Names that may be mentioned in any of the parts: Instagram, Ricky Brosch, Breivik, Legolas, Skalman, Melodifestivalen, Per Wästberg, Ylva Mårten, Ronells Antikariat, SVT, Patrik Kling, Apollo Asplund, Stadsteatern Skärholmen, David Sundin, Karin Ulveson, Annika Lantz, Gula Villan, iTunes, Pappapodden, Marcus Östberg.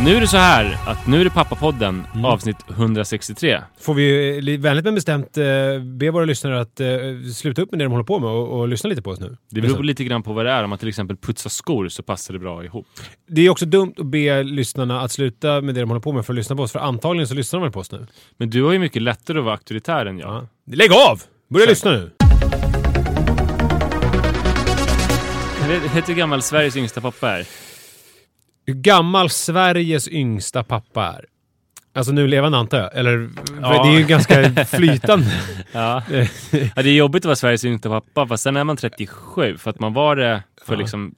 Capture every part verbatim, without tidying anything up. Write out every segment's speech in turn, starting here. Nu är det så här att nu är det Pappapodden, mm. avsnitt hundrasextiotre. Får vi ju vänligt men bestämt eh, be våra lyssnare att eh, sluta upp med det de håller på med och, och lyssna lite på oss nu. Det beror lite grann på vad det är. Om man till exempel putsar skor så passar det bra ihop. Det är också dumt att be lyssnarna att sluta med det de håller på med för att lyssna på oss. För antagligen så lyssnar de väl på oss nu. Men du har ju mycket lättare att vara auktoritär än jag. Ja. Lägg av! Börja Sen. lyssna nu! Det heter gammal Sveriges yngsta pappa är. Hur gammal Sveriges yngsta pappa är. Alltså nu lever han, antar jag. Eller, ja. Det är ju ganska flytande. Ja. Ja, det är jobbigt att vara Sveriges yngsta pappa. Fast sen är man trettiosju. För att man var det för ja. liksom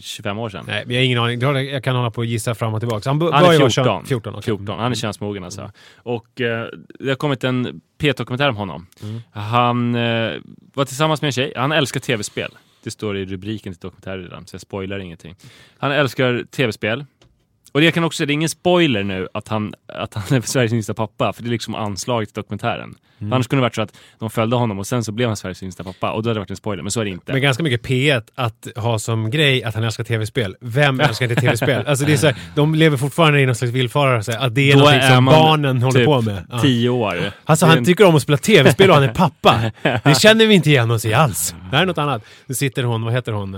tjugofem år sedan. Nej, jag har ingen aning. Jag kan hålla på och gissa fram och tillbaka. Han, b- han är fjorton. fjorton, okay. fjorton. Han är könsmogen alltså. Mm. Och eh, det har kommit en P-dokumentär om honom. Mm. Han eh, var tillsammans med en tjej. Han älskar tv-spel. Det står i rubriken till dokumentären redan, så jag spoilar ingenting. Han älskar tv-spel. Och det kan också säga, det är ingen spoiler nu att han, att han är Sveriges yngsta pappa. För det är liksom anslaget till dokumentären. Mm. Annars kunde det varit så att de följde honom och sen så blev han Sveriges yngsta pappa. Och då hade det varit en spoiler, men så är det inte. Men ganska mycket P ett att ha som grej att han älskar tv-spel. Vem älskar inte tv-spel? Alltså det är så här, de lever fortfarande i någon slags villfarelse. Att det är då något är som barnen typ håller på med. Ja. tio år. Alltså han en... tycker om att spela tv-spel och han är pappa. Det känner vi inte igen oss i alls. Det här är något annat. Nu sitter hon, vad heter hon...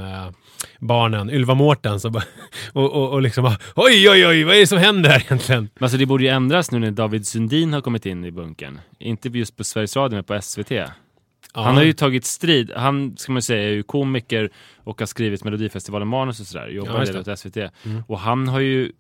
barnen, Ylva Mårten, så bara, och, och, och liksom oj, oj, oj, vad är det som händer egentligen? Men alltså det borde ju ändras nu när David Sundin har kommit in i bunkern. Inte just på Sveriges Radio, men på S V T. Ja. Han har ju tagit strid. Han, ska man säga, är ju komiker och har skrivit Melodifestivalen manus och sådär. Jobbar ja, med åt S V T. Mm. Och han har ju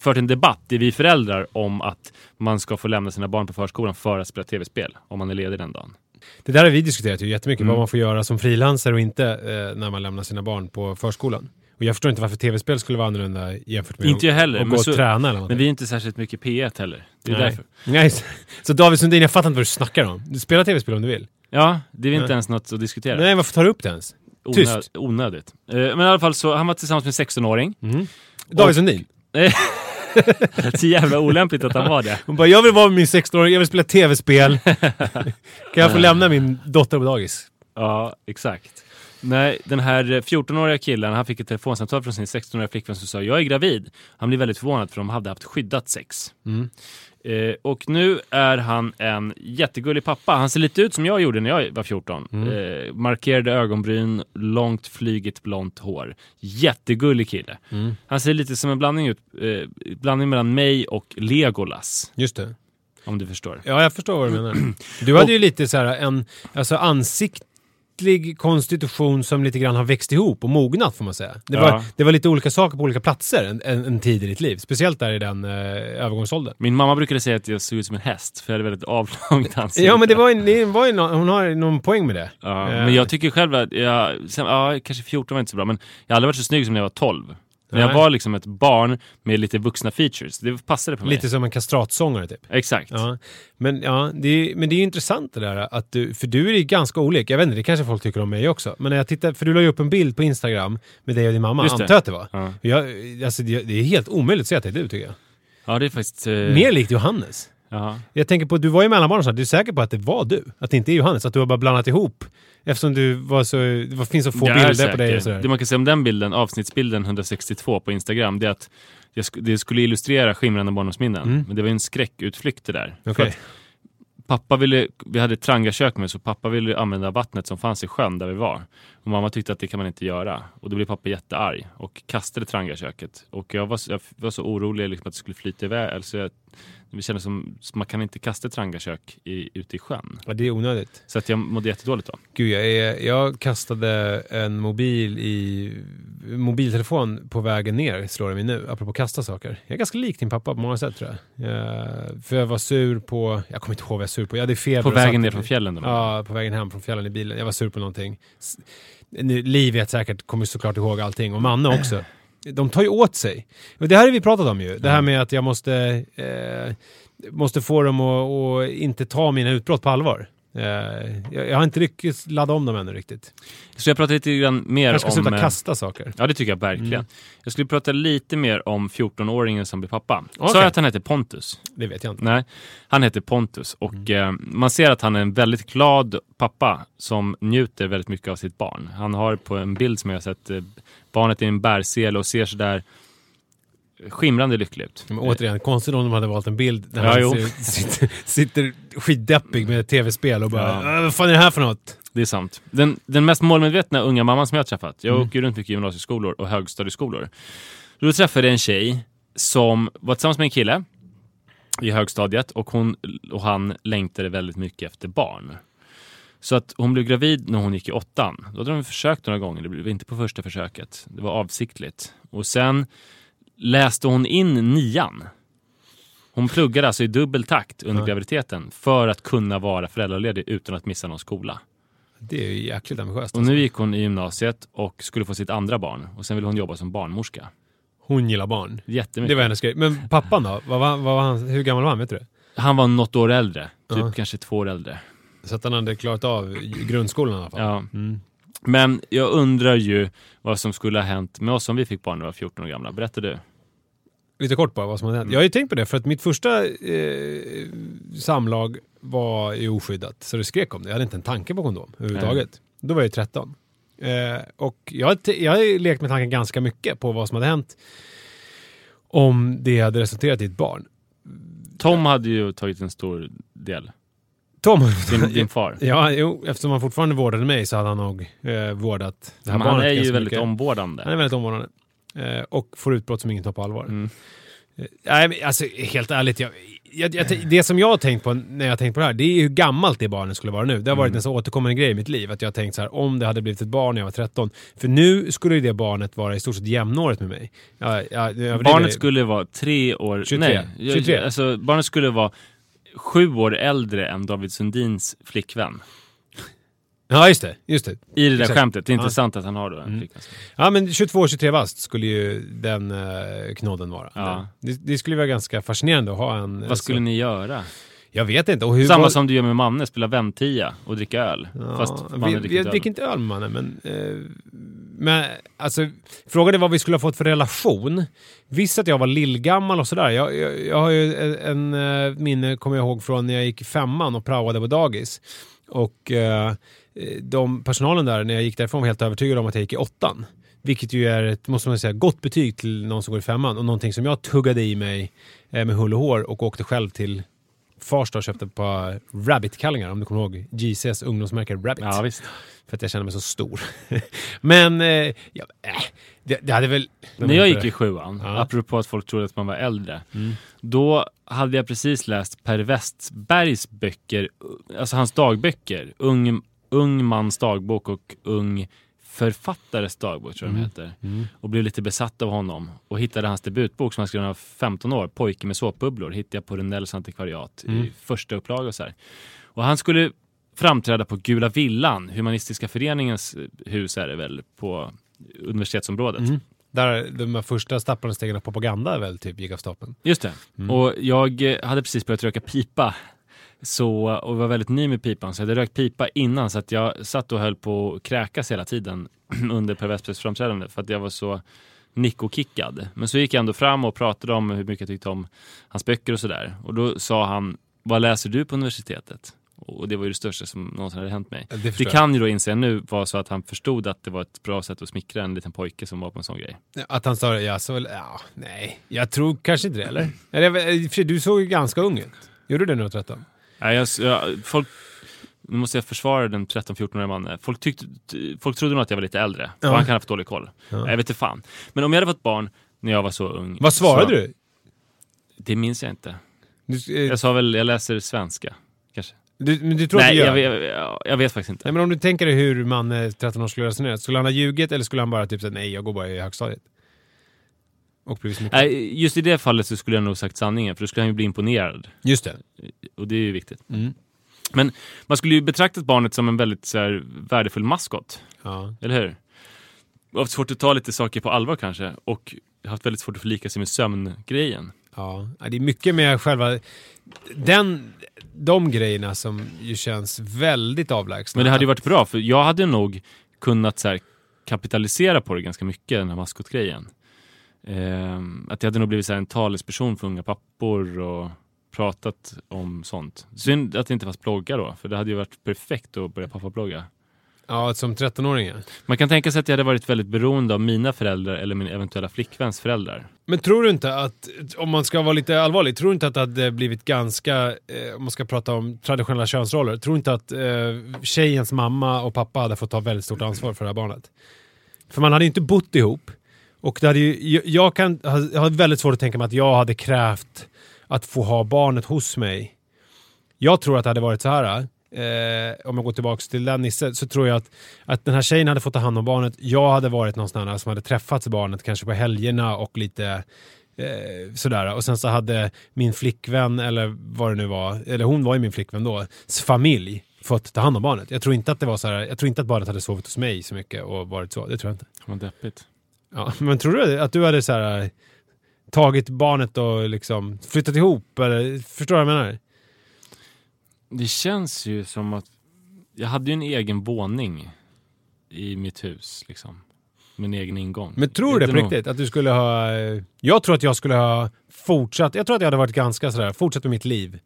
fört en debatt i Vi föräldrar om att man ska få lämna sina barn på förskolan för att spela tv-spel om man är ledig den dagen. Det där har vi diskuterat ju jättemycket, mm. vad man får göra som frilansare och inte eh, när man lämnar sina barn på förskolan. Och jag förstår inte varför tv-spel skulle vara annorlunda jämfört med inte jag heller, att gå och så, träna. Eller men vi är inte särskilt mycket P ett heller. Det är Nej. därför. Nej, så, så David Sundin, jag fattar inte vad du snackar om. Du spelar tv-spel om du vill. Ja, det är inte Nej. ens något att diskutera. Nej, varför tar du upp det ens? Tyst. Onöd, onödigt. Eh, men i alla fall så, han var tillsammans med en sexton-åring. Mm. David och, Sundin? Så jävla olämpligt att han var det. Hon bara, jag vill vara med min sexton-åring, jag vill spela tv-spel. Kan jag få lämna min dotter på dagis? Ja, exakt. Nej, den här fjorton-åriga killen, han fick ett telefonsamtal från sin sexton-åriga flickvän som sa, jag är gravid. Han blev väldigt förvånad för de hade haft skyddat sex. Mm. Eh, och nu är han en jättegullig pappa. Han ser lite ut som jag gjorde när jag var fjorton. Mm. Eh, markerade ögonbryn, långt flygigt blont hår. Jättegullig kille. Mm. Han ser lite som en blandning, ut, eh, blandning mellan mig och Legolas. Just det. Om du förstår. Ja, jag förstår vad du menar. Du hade ju lite så här en alltså ansikt konstitution som lite grann har växt ihop och mognat, får man säga. Det var, ja. det var lite olika saker på olika platser en, en, en tid i ditt liv. Speciellt där i den eh, övergångsåldern. Min mamma brukade säga att jag såg ut som en häst för jag hade väldigt avlångt ansikte. Ja, men det var en, det var en, hon har någon poäng med det. Ja, eh. Men jag tycker själv att jag, sen, ja, kanske fjorton var inte så bra, men jag har aldrig varit så snygg som när jag var tolv. Men jag var liksom ett barn med lite vuxna features. Det passade på mig. Lite som en kastratsångare typ. Exakt. Ja. Men, ja, det är, men det är ju intressant det där. Att du, för du är ju ganska olik. Jag vet inte, det kanske folk tycker om mig också. Men när jag tittar, för du la ju upp en bild på Instagram med dig och din mamma. Just det. Antar jag att det var. Ja. Jag, alltså, det, det är helt omöjligt att säga att det är du, tycker jag. Ja, det är faktiskt... Uh... Mer likt Johannes. Jaha. Jag tänker på, du var ju mellanbarn och så här, du är säker på att det var du? Att det inte är Johannes, att du har bara blandat ihop eftersom du var så, det finns så få bilder säker. På dig och så där. Det man kan säga om den bilden, avsnittsbilden etthundrasextiotvå på Instagram, det är att jag sk- det skulle illustrera skimrande barndomsminnen. Mm. Men det var ju en skräckutflykt det där. Okay. För att pappa ville, vi hade trangarkök med, så pappa ville använda vattnet som fanns i sjön där vi var. Och mamma tyckte att det kan man inte göra. Och då blev pappa jättearg och kastade trangarköket. Och jag var, jag var så orolig liksom, att det skulle flyta iväg. Alltså jag, det kändes som att man kan inte kasta trangarkök i, ute i sjön. Ja, det är onödigt. Så att jag mådde jättedåligt då. Gud, jag, är, jag kastade en mobil i mobiltelefon på vägen ner, slår det mig nu, apropå kasta saker. Jag är ganska lik din pappa på många sätt, tror jag. jag för jag var sur på, jag kommer inte ihåg vad jag var sur på. Jag hade feber. På vägen ner från fjällen då? Ja, på vägen hem från fjällen i bilen. Jag var sur på någonting. Nu, livet säkert kommer såklart ihåg allting. Och Manne också. De tar ju åt sig. Och det här har vi pratat om ju. Det här med att jag måste, eh, måste få dem att, att inte ta mina utbrott på allvar. Eh, jag, jag har inte lyckats ladda om dem ännu riktigt. Så jag pratar lite grann mer om... Jag ska sluta om, kasta saker. Ja, det tycker jag verkligen. Mm. Jag skulle prata lite mer om fjorton-åringen som blir pappa. Okay. Sa jag att han heter Pontus? Det vet jag inte. Nej, han heter Pontus. Och mm. eh, man ser att han är en väldigt glad pappa som njuter väldigt mycket av sitt barn. Han har på en bild som jag har sett... Eh, barnet är en bärsel och ser så där skimrande lycklig ut. Men återigen, konstigt om de hade valt en bild där han ja, sitter, sitter skitdeppig med tv-spel och bara ja. Vad fan är det här för något? Det är sant. Den, den mest målmedvetna unga mamman som jag har träffat. Jag mm. åker runt mycket gymnasieskolor och högstadieskolor. Då träffade jag en tjej som var tillsammans med en kille i högstadiet och, hon, och han längtade väldigt mycket efter barn. Så att hon blev gravid när hon gick i åttan. Då hade de försökt några gånger. Det blev inte på första försöket. Det var avsiktligt. Och sen läste hon in nian. Hon pluggade alltså i dubbel takt under ja. graviditeten för att kunna vara föräldraledig utan att missa någon skola. Det är ju jäkligt ambitiöst. Och nu gick hon i gymnasiet och skulle få sitt andra barn. Och sen ville hon jobba som barnmorska. Hon gillar barn. Jättemycket. Det var hennes grej. Men pappan då? Vad var, vad var han, hur gammal var han, vet du? Han var något år äldre. Typ ja. kanske två år äldre. Så att han hade klarat av grundskolan i alla fall. Ja. Mm. Men jag undrar ju vad som skulle ha hänt med oss om vi fick barn när vi var fjorton år gamla. Berättar du? Lite kort bara vad som hade hänt. Jag har ju tänkt på det för att mitt första eh, samlag var ju oskyddat. Så det skrek om det. Jag hade inte en tanke på kondom överhuvudtaget. Nej. Då var jag ju tretton. Eh, och jag, jag har lekt med tanken ganska mycket på vad som hade hänt om det hade resulterat i ett barn. Tom hade ju tagit en stor del... Tom. Din, din far. Ja, jo, eftersom han fortfarande vårdade mig så hade han nog eh, vårdat det här barnet. Han är ju väldigt mycket. omvårdande. Han är väldigt omvårdande. Eh, och får utbrott som ingen tar på allvar. Mm. Eh, nej, men alltså helt ärligt, jag, jag, jag, det som jag har tänkt på när jag tänkt på det här, det är ju hur gammalt det barnet skulle vara nu. Det har varit mm. en så återkommande grej i mitt liv att jag har tänkt så här, om det hade blivit ett barn när jag var tretton, för nu skulle ju det barnet vara i stort sett jämnåret med mig. Ja, ja, barnet det, skulle vara tre år... tjugotre. Nej, tjugotre. Alltså, barnet skulle vara... sju år äldre än David Sundins flickvän. Ja, just det. Just det. I det där exakt. Skämtet. Det är intressant ja. att han har då en mm. flickvän. Ja, men tjugotvå tjugotre vast skulle ju den eh, knodden vara. Ja. Det, det skulle vara ganska fascinerande att ha en... Vad skulle så... ni göra? Jag vet inte. Och hur samma var... som du gör med Manne, spela väntia och dricka öl. Ja, fast Manne vi, vi dricker öl. inte öl med Manne, men... Eh, men alltså, frågan är vad vi skulle ha fått för relation. Visst att jag var lillgammal och sådär. Jag, jag, jag har ju en, en minne, kommer jag ihåg, från när jag gick i femman och praoade på dagis. Och eh, de personalen där, när jag gick därifrån, var helt övertygad om att jag gick i åttan. Vilket ju är ett, måste man säga, gott betyg till någon som går i femman. Och någonting som jag tuggade i mig eh, med hull och hår och åkte själv till... Farstad köpte på Rabbit-kallingar, om du kommer ihåg G C's ungdomsmärke Rabbit. Ja, visst. För att jag känner mig så stor. Men eh, ja, äh, det, det hade väl... När jag gick i sjuan, ja. Apropå att folk trodde att man var äldre, mm. då hade jag precis läst Per Wästbergs böcker, alltså hans dagböcker, ung, ung mans dagbok och ung författares dagbok, tror jag mm. de heter. Mm. Och blev lite besatt av honom. Och hittade hans debutbok som han skrev när han var femton år. Pojke med såpbubblor. Hittade jag på Ronells Antikariat mm. i första upplaga och så här. Och han skulle framträda på Gula Villan. Humanistiska föreningens hus är det väl på universitetsområdet. Mm. Där de första stapparna stegen av propaganda väl typ gick av stapeln. Just det. Mm. Och jag hade precis börjat röka pipa. Så, och var väldigt ny med pipan, så jag hade rökt pipa innan, så att jag satt och höll på att kräkas hela tiden under Per Wästbergs framträdande, för att jag var så nickokickad. Men så gick jag ändå fram och pratade om hur mycket jag tyckte om hans böcker och sådär. Och då sa han, vad läser du på universitetet? Och det var ju det största som någonsin hade hänt mig. Det, det kan ju då inse nu var så att han förstod att det var ett bra sätt att smickra en liten pojke som var på en sån grej. Att han sa, ja, så väl, ja, nej, jag tror kanske inte det, eller? Eller du såg ju ganska ung ut. Gjorde du det nu tretton? Ja, jag, jag, folk, nu måste jag försvara den tretton fjorton-åriga mannen. Folk, tyckte, folk trodde nog att jag var lite äldre. Ja. Han kan ha fått dålig koll. Ja. Jag vet inte fan. Men om jag hade fått barn när jag var så ung... Vad svarade så, du? Det minns jag inte. Du, eh, jag sa väl, jag läser svenska, kanske. Du, men du tror Nej, att du gör? Jag, jag, jag, jag vet faktiskt inte. Nej, men om du tänker dig hur man tretton år skulle resonera. Skulle han ha ljugit eller skulle han bara typ säga nej, jag går bara i högstadiet? Och Nej, just i det fallet så skulle jag nog sagt sanningen, för då skulle han ju bli imponerad. Just det. Och det är ju viktigt. Mm. Men man skulle ju betraktat barnet som en väldigt så här, värdefull maskot. Ja. Eller hur? Och haft svårt att ta lite saker på allvar kanske. Och haft väldigt svårt att förlika sig med sömngrejen. Ja, det är mycket med själva... Den, de grejerna som ju känns väldigt avlägsna. Men det hade ju varit bra, för jag hade nog kunnat så här, kapitalisera på det ganska mycket, den här maskotgrejen. Att jag hade nog blivit så här en talesperson för unga pappor och pratat om sånt. Synd att det inte fanns bloggar då, för det hade ju varit perfekt att börja pappablogga. Ja, som tretton-åringar. Man kan tänka sig att jag hade varit väldigt beroende av mina föräldrar eller min eventuella flickväns föräldrar. Men tror du inte att, om man ska vara lite allvarlig, tror du inte att det hade blivit ganska, eh, om man ska prata om traditionella könsroller, tror du inte att eh, tjejens mamma och pappa hade fått ta väldigt stort ansvar för det här barnet? För man hade ju inte bott ihop. Och det hade ju, jag kan, har väldigt svårt att tänka mig att jag hade krävt att få ha barnet hos mig. Jag tror att det hade varit så här. Eh, om jag går tillbaka till den Nisse, så tror jag att, att den här tjejen hade fått ta hand om barnet. Jag hade varit någon sån här som hade träffats barnet kanske på helgerna och lite eh, sådär. Och sen så hade min flickvän, eller vad det nu var, eller hon var ju min flickvän då, familj fått ta hand om barnet. Jag tror inte att det var så här. Jag tror inte att barnet hade sovit hos mig så mycket och varit så. Det tror jag inte. Det var deppigt. Ja, men tror du att du hade så här, tagit barnet och liksom flyttat ihop? Eller, förstår du vad jag menar? Det känns ju som att jag hade ju en egen våning i mitt hus. Liksom. Min egen ingång. Men tror du det på riktigt? Att du skulle ha, jag tror att jag skulle ha fortsatt. Jag tror att jag hade varit ganska sådär, fortsatt med mitt liv.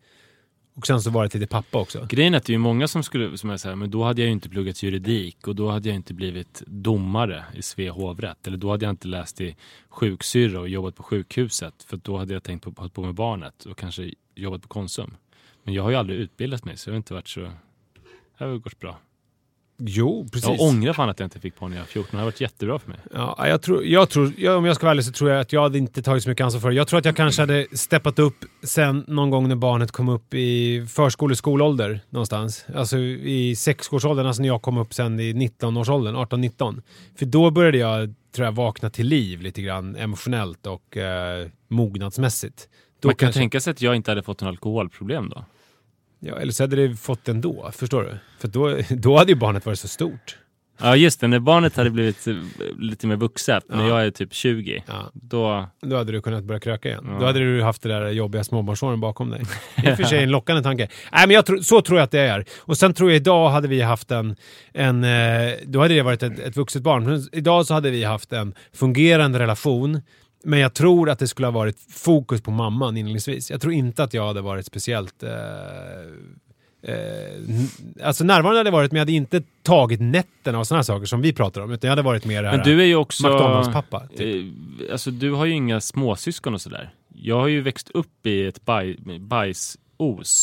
Och sen så var det lite pappa också. Grejen är att det är många som skulle, som jag säger, men då hade jag ju inte pluggat juridik och då hade jag inte blivit domare i Svea hovrätt. Eller då hade jag inte läst i sjuksyrra och jobbat på sjukhuset, för då hade jag tänkt på att hålla på med barnet och kanske jobbat på Konsum. Men jag har ju aldrig utbildat mig, så det har inte varit så... Det har gått bra. Jo, precis. Jag ångrar fan att jag inte fick på när jag var fjorton. Det har varit jättebra för mig. Ja, jag tror, jag tror, jag, om jag ska vara ärlig så tror jag att jag hade inte tagit så mycket ansvar för det. Jag tror att jag kanske hade steppat upp sen någon gång när barnet kom upp i förskole-skolålder någonstans. Alltså i sexårsåldern, alltså när jag kom upp sen i nittonårsåldern, arton nitton. För då började jag, tror jag, vakna till liv lite grann emotionellt och eh, mognadsmässigt. Då Man kan kanske... tänka sig att jag inte hade fått en alkoholproblem då. Ja, eller så hade det fått den då, förstår du? För då, då hade ju barnet varit så stort. Ja, just det. När barnet hade blivit lite mer vuxet, ja. När jag är typ tjugo, ja. då... då hade du kunnat börja kröka igen. Ja. Då hade du haft det där jobbiga småbarnsåren bakom dig. I och för sig en lockande tanke. Nej, men jag tro, så tror jag att det är. Och sen tror jag idag hade vi haft en... en då hade det varit ett, ett vuxet barn. Men idag så hade vi haft en fungerande relation. Men jag tror att det skulle ha varit fokus på mamman inledningsvis. Jag tror inte att jag hade varit speciellt... Eh, Eh, alltså närvarande hade varit, men jag hade inte tagit nätterna och såna här saker som vi pratar om, utan jag hade varit mer här. Men du är ju också McDonalds pappa typ. eh, Alltså du har ju inga småsyskon och sådär. Jag har ju växt upp i ett baj, bajsos.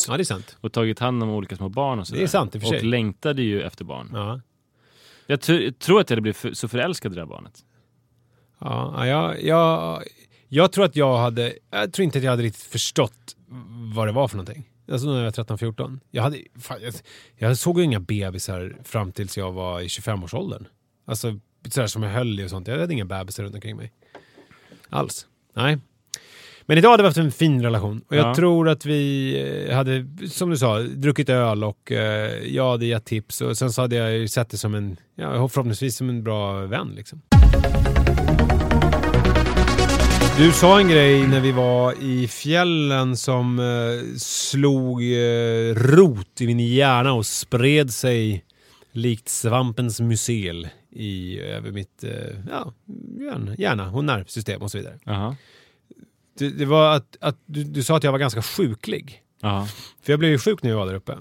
Ja, det är sant. Och tagit hand om olika små barn och sådär. Det är sant, i och för sig. Och längtade ju efter barn. Ja. Jag t- tror att jag hade blivit för, så förälskad i det där barnet. Ja, jag, jag, jag tror att jag hade jag tror inte att jag hade riktigt förstått vad det var för någonting. Alltså när jag var tretton fjorton. Jag, hade, fan, jag, jag såg ju inga bebisar fram tills jag var i tjugofemårsåldern. Alltså sådär som jag höll i och sånt. Jag hade inga bebisar runt omkring mig. Alls. Nej. Men idag hade vi haft en fin relation. Och jag ja. tror att vi hade, som du sa, druckit öl och eh, jag hade gett tips. Och sen så hade jag ju sett det som en, ja, förhoppningsvis som en bra vän liksom. Du sa en grej när vi var i fjällen som eh, slog eh, rot i min hjärna och spred sig likt svampens mycel i över mitt eh, ja, hjärna och nervsystem och så vidare. Uh-huh. Det, det var att, att du, du sa att jag var ganska sjuklig. Uh-huh. För jag blev ju sjuk när jag var där uppe.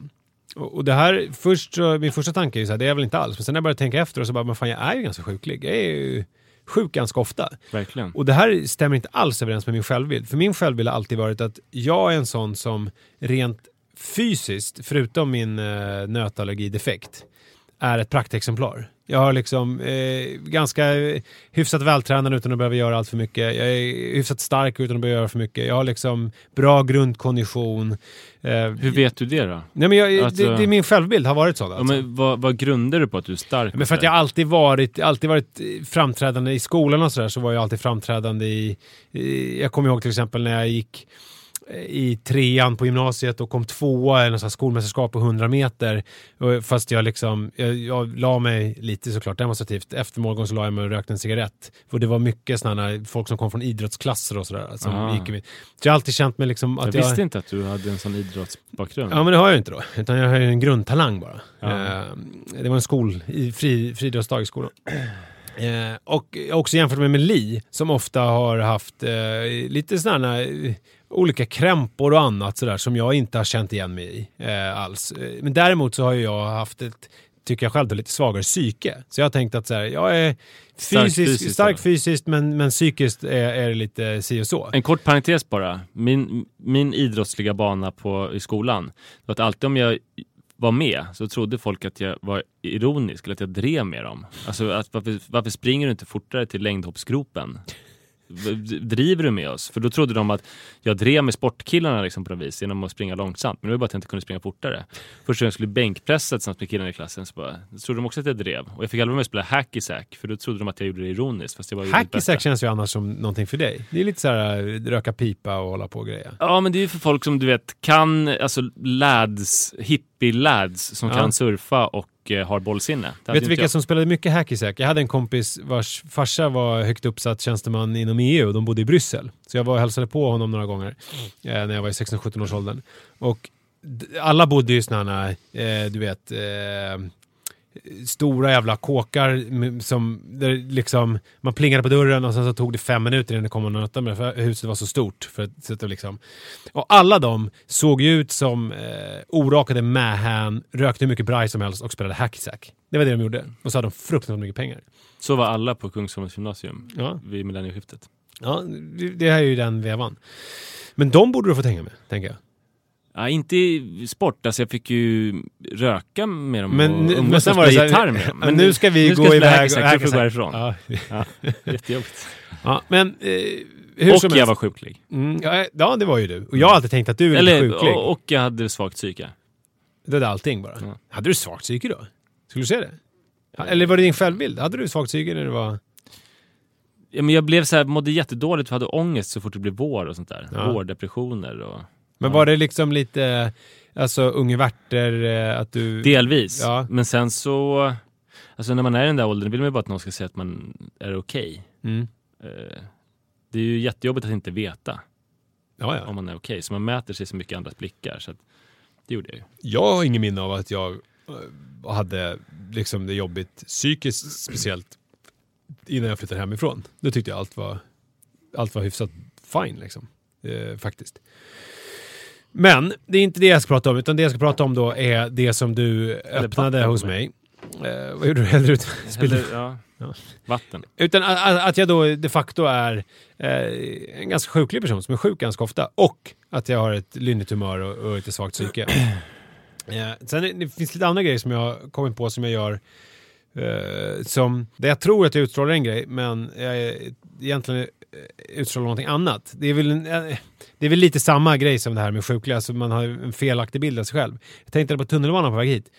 Och, och det här, först, min första tanke är ju så här, det är väl inte alls. Men sen när jag började tänka efter och så bara, men fan, jag är ju ganska sjuklig. Jag är ju sjuk ganska ofta. Verkligen. Och det här stämmer inte alls överens med min självbild. För min självbild har alltid varit att jag är en sån som rent fysiskt, förutom min eh, nötallergidefekt, är ett praktexemplar. Jag har liksom eh, ganska hyfsat vältränad utan att behöva göra allt för mycket. Jag är hyfsat stark utan att behöva göra för mycket. Jag har liksom bra grundkondition. Eh, Hur vet du det då? Nej, men jag, alltså... det, det, min självbild har varit sådant. Alltså. Ja, men vad, vad grundar du på att du är stark? Men för att jag alltid varit, alltid varit framträdande i skolan och sådär, så var jag alltid framträdande i, i... Jag kommer ihåg till exempel när jag gick i trean på gymnasiet och kom tvåa i en sån här skolmästerskap på hundra meter, fast jag liksom jag, jag la mig lite såklart demonstrativt. Efter morgon så la jag mig och rökte en cigarett, för det var mycket sådana folk som kom från idrottsklasser och sådär som ah. gick i, så jag har alltid känt mig liksom att jag, jag visste inte att du hade en sån idrottsbakgrund. Ja, men det har jag inte då, utan jag har ju en grundtalang bara. Ah. Det var en skol i fri, friidrottsdag i skolan. Eh, och också jämfört med Li, som ofta har haft eh, lite sådana eh, olika krämpor och annat sådär, som jag inte har känt igen mig i eh, alls. Men däremot så har jag haft ett, tycker jag själv, lite svagare psyke. Så jag har tänkt att så här, jag är fysiskt, stark fysiskt, stark fysiskt men, men psykiskt är, är lite si och så. En kort parentes bara. Min, min idrottsliga bana på, i skolan var att alltid om jag var med så trodde folk att jag var ironisk eller att jag drev med dem. Alltså att, varför, varför springer du inte fortare till längdhoppsgropen? Driver du med oss? För då trodde de att jag drev med sportkillarna liksom på något vis genom att springa långsamt. Men det var bara att jag inte kunde springa fortare. Först när jag skulle bänkpressa tillsammans med killarna i klassen så bara, trodde de också att jag drev. Och jag fick aldrig med att spela hacky-sack, för då trodde de att jag gjorde det ironiskt. Fast jag var hacky-sack känns ju annars som någonting för dig. Det är lite så här röka pipa och hålla på och grejer. Ja, men det är ju för folk som du vet kan, alltså lads, hippie-lads som ja. kan surfa och har bollsinne. Vet du vilka jag. som spelade mycket hacky-sack? Jag hade en kompis vars farsa var högt uppsatt tjänsteman inom E U och de bodde i Bryssel. Så jag var och hälsade på honom några gånger eh, när jag var i sexton sjutton års åldern. Och d- alla bodde ju sådana eh, du vet eh, stora jävla kåkar som där liksom man plingade på dörren och sen så tog det fem minuter innan det kom någon utanför, för huset var så stort för att sitta liksom. Och alla de såg ju ut som eh, orakade mähän, rökte hur mycket braj som helst och spelade hacky-sack. Det var det de gjorde. Och så hade de fruktansvärt mycket pengar. Så var alla på Kungsholmens gymnasium ja. vid millennieskiftet. Ja, det här är ju den vevan. Men de borde du få tänka med, tänker jag. Ja, inte i sport. Alltså jag fick ju röka med dem. Men, och, och men sen var det gitarr med dem. Men nu ska vi nu ska gå iväg. Nu får vi gå härifrån. Ja. Ja, jättejobbigt. Ja, men, eh, hur och som jag helst. var sjuklig. Mm, ja, ja, det var ju du. Och jag har alltid tänkt att du är Eller, sjuklig. Och, och jag hade svagt psyke. Det hade allting bara. Ja. Hade du svagt psyke då? Skulle du säga det? Eller var det din självbild? Hade du svagt psyke när du var... Ja, men jag blev så här, mådde jättedåligt och hade ångest så fort det blev vår och sånt där. Ja. Vårdepressioner och... Men var det liksom lite alltså unge värter att du... Delvis, ja. Men sen så Alltså när man är i den där åldern vill man ju bara att någon ska säga att man är okej. Okay. Mm. Eh, det är ju jättejobbigt att inte veta ja, ja. om man är okej. Okay. Så man mäter sig så mycket andras blickar. Så att, det gjorde jag ju. Jag har ingen minne av att jag hade liksom det jobbigt psykiskt speciellt innan jag flyttade hemifrån. Då tyckte jag allt var, allt var hyfsat fine liksom. Eh, faktiskt. Men det är inte det jag ska prata om, utan det jag ska prata om då är det som du öppnade hos mig. Eh, vad gjorde du? Hällde ut? Hällde, ja. Ja. Vatten. Utan att, att jag då de facto är eh, en ganska sjuklig person som är sjuk ganska ofta. Och att jag har ett lynnigt humör och, och ett svagt psyke. eh, sen det finns lite andra grejer som jag kommer på som jag gör. Eh, som, där jag tror att jag utstrålar en grej, men jag är egentligen... utstråla någonting annat. Det är, väl en, det är väl lite samma grej som det här med sjukliga, alltså man har en felaktig bild av sig själv. Jag tänkte på tunnelbanan på väg hit.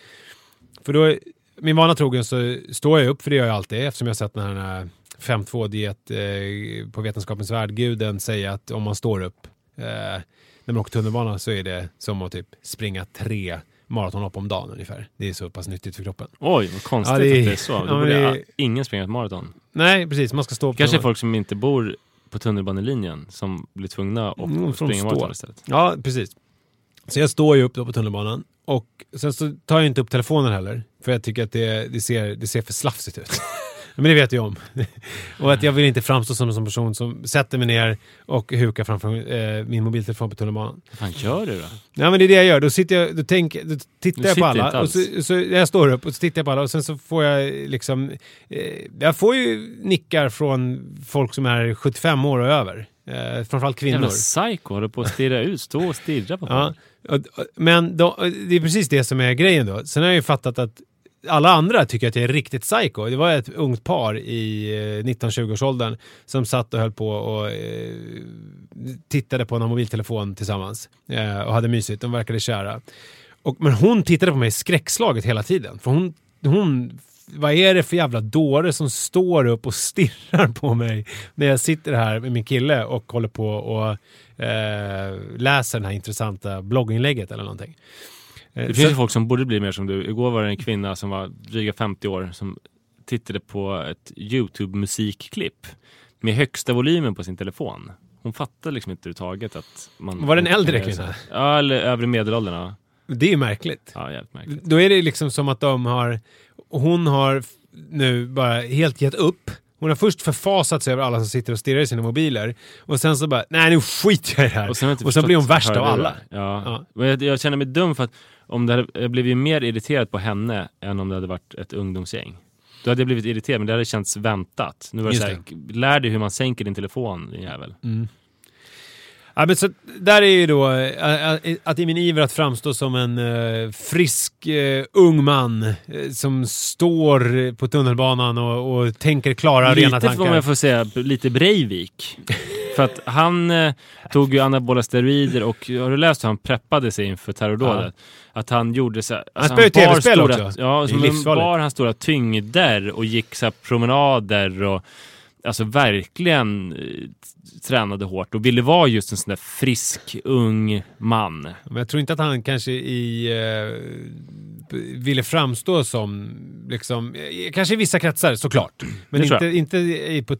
För då, min vana trogen så står jag upp, för det gör jag alltid, eftersom jag sett den här fem två-diet eh, på Vetenskapens världguden säger att om man står upp eh, när man åker tunnelbanan så är det som att typ springa tre maratonlopp om dagen ungefär. Det är så pass nyttigt för kroppen. Oj, vad konstigt ja, det är, att det är så. Ja, det borde det... ingen springa ett maraton. Nej, precis. Man ska stå på kanske tunnelbanan. Folk som inte bor på tunnelbanelinjen som blir tvungna att mm, springa maraton istället. Ja, precis. Så jag står ju upp då på tunnelbanan och sen så tar jag inte upp telefonen heller för jag tycker att det, det, ser, det ser för slafsigt ut. Men det vet jag om. Och att jag vill inte framstå som en sån person som sätter mig ner och hukar framför eh, min mobiltelefon på tunnelbanan. Vad fan gör du då? Ja, men det är det jag gör. Då, sitter jag, då, tänk, då tittar du jag på alla. Och så, så jag står upp och så tittar jag på alla. Och sen så får jag liksom... Eh, jag får ju nickar från folk som är sjuttiofem år och över. Eh, framförallt kvinnor. Jävla psycho, håller på att stirra ut. Stå och stirra på folk. Ja, och, och, men då, det är precis det som är grejen då. Sen har jag ju fattat att alla andra tycker att jag är riktigt psycho. Det var ett ungt par i nitton-tjugo-årsåldern som satt och höll på och eh, tittade på en mobiltelefon tillsammans eh, och hade mysigt. De verkade kära. Och, men hon tittade på mig skräckslaget hela tiden. För hon, hon, vad är det för jävla dåre som står upp och stirrar på mig när jag sitter här med min kille och håller på och eh, läser det här intressanta blogginlägget eller någonting. Det finns så... ju folk som borde bli mer som du. Igår var det en kvinna som var dryga femtio år som tittade på ett YouTube-musikklipp med högsta volymen på sin telefon. Hon fattade liksom inte uttaget att man... Var det en äldre kvinna? Ja, eller övre medelåldern. Ja. Det är ju märkligt. Ja, jävligt märkligt. Då är det liksom som att de har... Hon har nu bara helt gett upp. Hon har först förfasat sig över alla som sitter och stirrar i sina mobiler. Och sen så bara, nej nu skiter jag i det här. Och sen, och sen blir hon värst av alla. Ja. Ja. Men jag, jag känner mig dum för att om det hade, jag blev ju mer irriterad på henne än om det hade varit ett ungdomsgäng. Då hade jag blivit irriterad, men det hade känts väntat. Nu var det så här, lär dig hur man sänker din telefon, din jävel. Mm. Ja, men så där är ju då att i min iver att framstå som en frisk ung man som står på tunnelbanan och, och tänker klara lite rena tankar. Lite, om jag får säga, lite Breivik. För att han eh, tog ju anabola steroider och har du läst hur han preppade sig inför terrordådet? Ja. Att han gjorde så här, alltså han spelade tv-spel stora, också. Ja, som han bar han stora tyngder och gick så här promenader och alltså verkligen eh, tränade hårt och ville vara just en sån där frisk, ung man. Men jag tror inte att han kanske i eh, ville framstå som liksom, eh, kanske i vissa kretsar såklart, men inte, inte i, på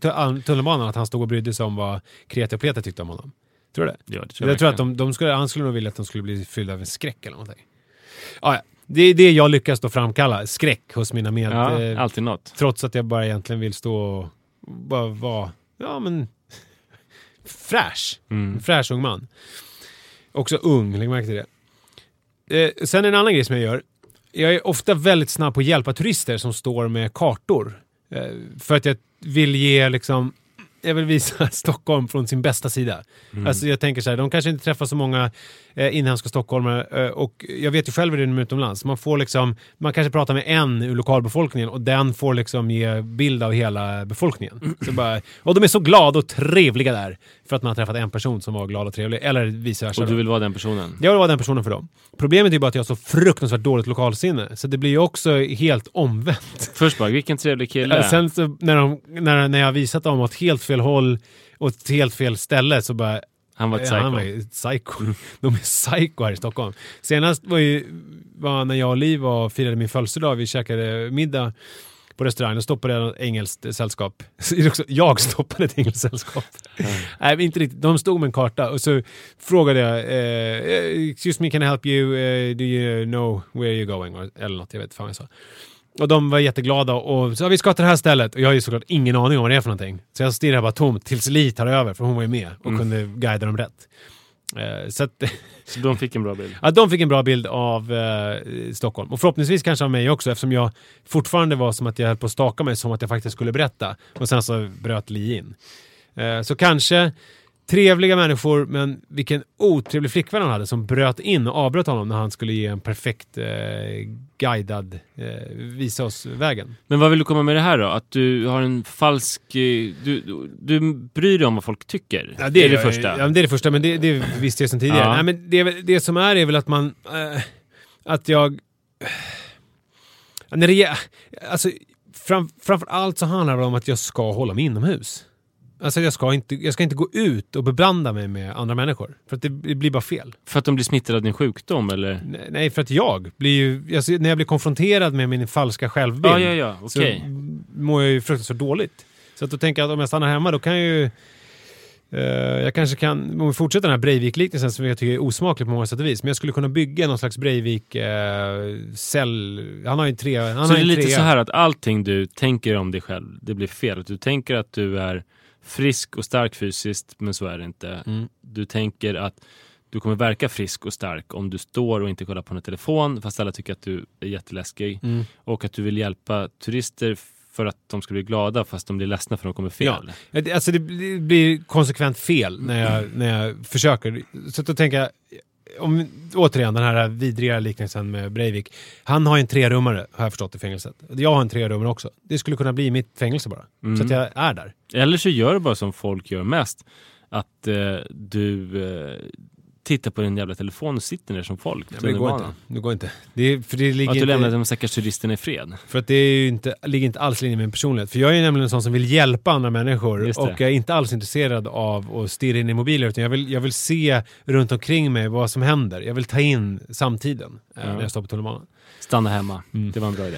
tunnelbanan att han stod och brydde sig om vad Kreta och Pleta tyckte om honom. Tror du det? Ja, det tror jag, jag tror att de, de skulle, han skulle nog vilja att de skulle bli fyllda av en skräck eller någonting. Ah, ja. Det är det jag lyckas då framkalla, skräck hos mina med ja, eh, alltid något. Trots att jag bara egentligen vill stå och bara var, ja men fräsch, mm. fräsch ung man. Också ung, lägg märke till det. Eh, sen en annan grej som jag gör. Jag är ofta väldigt snabb på att hjälpa turister som står med kartor. Eh, för att jag vill ge liksom, jag vill visa Stockholm från sin bästa sida. Mm. Alltså jag tänker så här, de kanske inte träffar så många eh, inhemska stockholmare eh, och jag vet ju själv hur det är utomlands. Man får liksom, man kanske pratar med en ur lokalbefolkningen och den får liksom ge bild av hela befolkningen. Mm. Så bara, och de är så glada och trevliga där för att man har träffat en person som var glad och trevlig eller vice versa. Och du vill vara den personen? Jag vill vara den personen för dem. Problemet är ju bara att jag har så fruktansvärt dåligt lokalsinne så det blir ju också helt omvänt. Först bara, vilken trevlig kille. Sen så, när, de, när, när jag visat dem åt helt fel håll och ett helt fel ställe så bara Han var ett psycho. Han var ett psycho. De är psycho här i Stockholm. Senast var, ju, var när jag och Liv var, firade min födelsedag. Vi käkade middag på restaurangen och stoppade ett engelskt sällskap. Jag stoppade ett engelskt sällskap. Mm. Nej, inte riktigt. De stod med en karta och så frågade jag eh, excuse me, can I help you? Uh, do you know where you're going? Eller något, jag vet fan vad jag sa. Och de var jätteglada och sa, vi ska till det här stället. Och jag har ju såklart ingen aning om vad det är för någonting. Så jag stirrar bara tomt tills Li tar över, för hon var ju med och mm. kunde guida dem rätt. Uh, så, att, så de fick en bra bild? Ja, de fick en bra bild av uh, Stockholm. Och förhoppningsvis kanske av mig också, eftersom jag fortfarande var som att jag höll på att staka mig som att jag faktiskt skulle berätta. Och sen så bröt Li in. Uh, så kanske trevliga människor, men vilken otrevlig flickvän han hade som bröt in och avbröt honom när han skulle ge en perfekt eh, guidad, eh, visa oss vägen. Men vad vill du komma med det här då? Att du har en falsk... Du, du, du bryr dig om vad folk tycker. Ja, det är det jag, första. Ja, det är det första, men det, det visste jag sedan tidigare. Ja. Nej, men det, det som är är väl att man... Äh, att jag... Äh, när det, alltså, fram, framförallt så handlar det om att jag ska hålla mig inomhus. Alltså jag ska, inte, jag ska inte gå ut och beblanda mig med andra människor. För att det, det blir bara fel. För att de blir smittade av din sjukdom, eller? Nej, nej, för att jag blir ju... Alltså, när jag blir konfronterad med min falska självbild, ja, ja, ja. Okay. Så mår jag ju fruktansvärt dåligt. Så att då tänker jag att om jag stannar hemma, då kan jag ju... Eh, jag kanske kan... Om vi fortsätter den här Breivik-liknelsen som jag tycker är osmaklig på många sätt och vis. Men jag skulle kunna bygga någon slags Breivik-cell... Eh, han har ju en trea. Han så har det är lite trea. Så här att allting du tänker om dig själv, det blir fel. Att du tänker att du är... frisk och stark fysiskt, men så är det inte. Mm. Du tänker att du kommer verka frisk och stark om du står och inte kollar på en telefon, fast alla tycker att du är jätteläskig. Mm. Och att du vill hjälpa turister för att de ska bli glada, fast de blir ledsna för att de kommer fel. Ja. Alltså det blir konsekvent fel när jag, mm. när jag försöker. Så då tänker jag, om, återigen den här vidriga liknelsen med Breivik. Han har en trerummare, har jag förstått, i fängelset. Jag har en trerummare också. Det skulle kunna bli mitt fängelse bara. Mm. Så att jag är där. Eller så gör du bara som folk gör mest. Att eh, du eh, tittar på din jävla telefon och sitter ner som folk. Ja, men det går inte. Det går inte. Det är, för det ligger att du inte, lämnar de stackars turisterna i fred. För att det är ju inte, ligger inte alls i linje med min personlighet. För jag är ju nämligen en sån som vill hjälpa andra människor. Och jag är inte alls intresserad av att stirra in i mobiler. Utan jag vill, jag vill se runt omkring mig vad som händer. Jag vill ta in samtiden ja. När jag står på tunnelbanan. Stanna hemma. Mm. Det var en bra idé.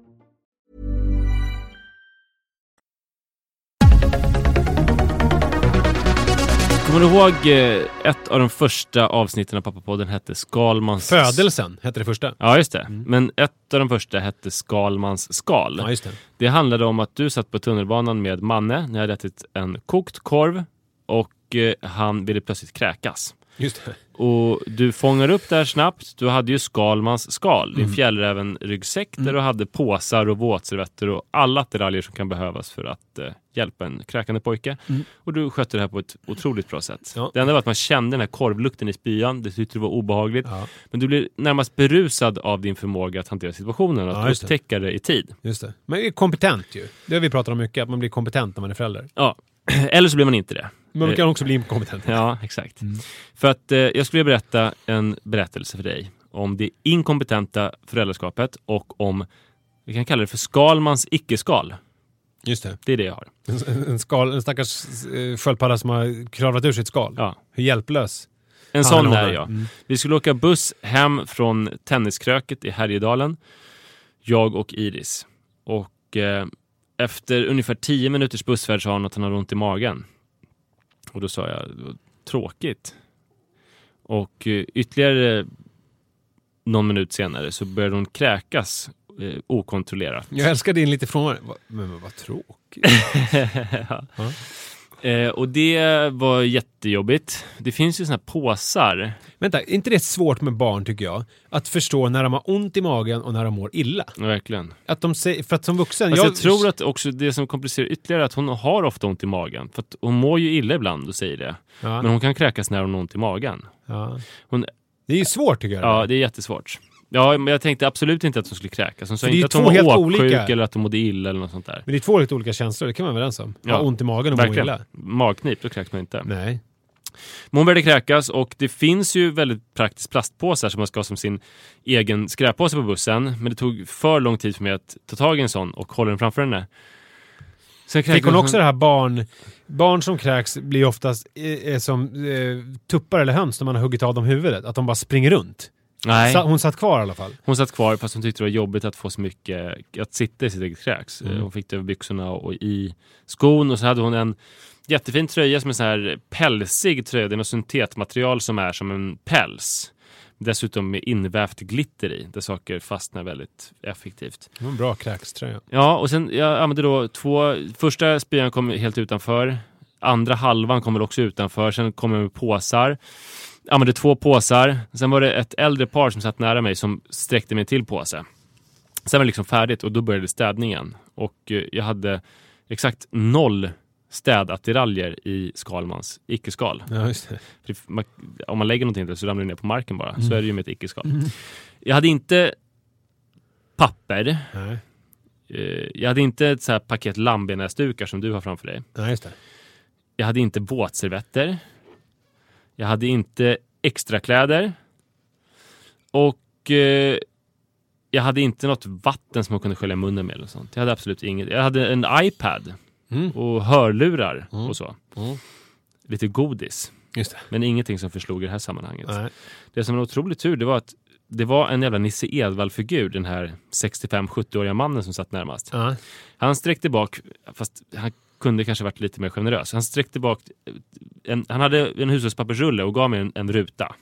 Kommer du ihåg ett av de första avsnitten av Pappapodden hette Skalmans... Födelsen hette det första. Ja, just det. Mm. Men ett av de första hette Skalmans skal. Ja, just det. Det handlade om att du satt på tunnelbanan med Manne. Ni hade ätit en kokt korv och han ville plötsligt kräkas. Just det. Och du fångar upp det här snabbt. Du hade ju Skalmans skal. Din mm. fjällräven ryggsäck mm. där du hade påsar och våtservetter och alla attiraljer som kan behövas för att eh, hjälpa en kräkande pojke. Mm. Och du skötte det här på ett otroligt bra sätt. Ja. Det enda var att man kände den här korvlukten i spyan. Det tyckte du var obehagligt. Ja. Men du blev närmast berusad av din förmåga att hantera situationen och att ja, upptäcka det. det i tid. Just det. Man är kompetent ju. Det har vi pratat om mycket, att man blir kompetent när man är förälder. Ja, eller så blir man inte det. Men man kan också bli inkompetent. Ja, exakt. Mm. För att eh, jag skulle berätta en berättelse för dig om det inkompetenta föräldraskapet och om, vi kan kalla det för Skalmans icke-skal. Just det. Det är det jag har. En, en, skal, en stackars eh, sköldpadda som har kravlat ur sitt skal. Ja. Hur hjälplös. En sån där, ja. Mm. Vi skulle åka buss hem från tenniskröket i Härjedalen. Jag och Iris. Och eh, efter ungefär tio minuters bussfärd sa han att han hade ont i magen. Och då sa jag, tråkigt. Och ytterligare någon minut senare så började hon kräkas eh, okontrollerat. Jag älskar din lite från. Men vad tråkigt. Ja. Ja. Eh, och det var jättejobbigt. Det finns ju såna här påsar. Vänta, är inte det svårt med barn tycker jag? Att förstå när de har ont i magen och när de mår illa. Ja, verkligen. Att de säger, för att som vuxen... Fast jag... jag tror att också det som komplicerar ytterligare är att hon har ofta ont i magen. För att hon mår ju illa ibland och säger det. Ja. Men hon kan kräkas när hon har ont i magen. Ja. Hon... Det är ju svårt tycker jag. Ja, det är jättesvårt. Ja, men jag tänkte absolut inte att de skulle kräkas. Hon sa inte att de var åksjuk olika. Eller att de mådde illa eller något sånt där. Men det är två helt olika känslor, det kan man vara överens om. Ja, ont i magen och verkligen. Må illa. Magknip, då kräks man inte. Nej. Men hon började kräkas och det finns ju väldigt praktiskt plastpåsar som man ska ha som sin egen skräppåse på bussen. Men det tog för lång tid för mig att ta tag i en sån och hålla den framför henne. Fick hon också det här barn... Barn som kräks blir oftast eh, som eh, tuppar eller höns när man har huggit av dem huvudet. Att de bara springer runt. Nej. Sa, hon satt kvar i alla fall. Hon satt kvar fast hon tyckte det var jobbigt att få så mycket... Att sitta i sitt eget kräks. Mm. Hon fick det över byxorna och i skon. Och så hade hon en jättefin tröja som är så här pälsig tröja. Det är något syntetmaterial som är som en päls. Dessutom med invävt glitter i. Där saker fastnar väldigt effektivt. Det var en bra kräkströja. Ja, och sen jag använde då två... Första spyan kom helt utanför. Andra halvan kom väl också utanför. Sen kom jag med påsar. Jag använde två påsar. Sen var det ett äldre par som satt nära mig som sträckte mig till påse. Sen var det liksom färdigt och då började städningen. Och jag hade exakt noll städattiraljer i Skalmans icke-skal. Ja, just det. Man, om man lägger någonting där så ramlar det ner på marken bara. Mm. Så är det ju med ett icke-skal. Mm. Jag hade inte papper. Nej. Jag hade inte ett så här paket lambenäsdukar som du har framför dig. Nej, just det. Jag hade inte båtservetter. Jag hade inte extra kläder. Och eh, jag hade inte något vatten som man kunde skölja munnen med eller sånt. Jag hade absolut inget. Jag hade en iPad. Mm. Och hörlurar mm. och så. Mm. Lite godis. Just det. Men ingenting som förslog i det här sammanhanget. Nej. Det som var en otrolig tur det var att det var en jävla Nisse Edvall-figur, den här sextiofem-sjuttioåriga mannen som satt närmast. Mm. Han sträckte bak, fast han kunde kanske varit lite mer generös. Han sträckte bak, en, han hade en hushållspappersrulle och gav mig en, en ruta.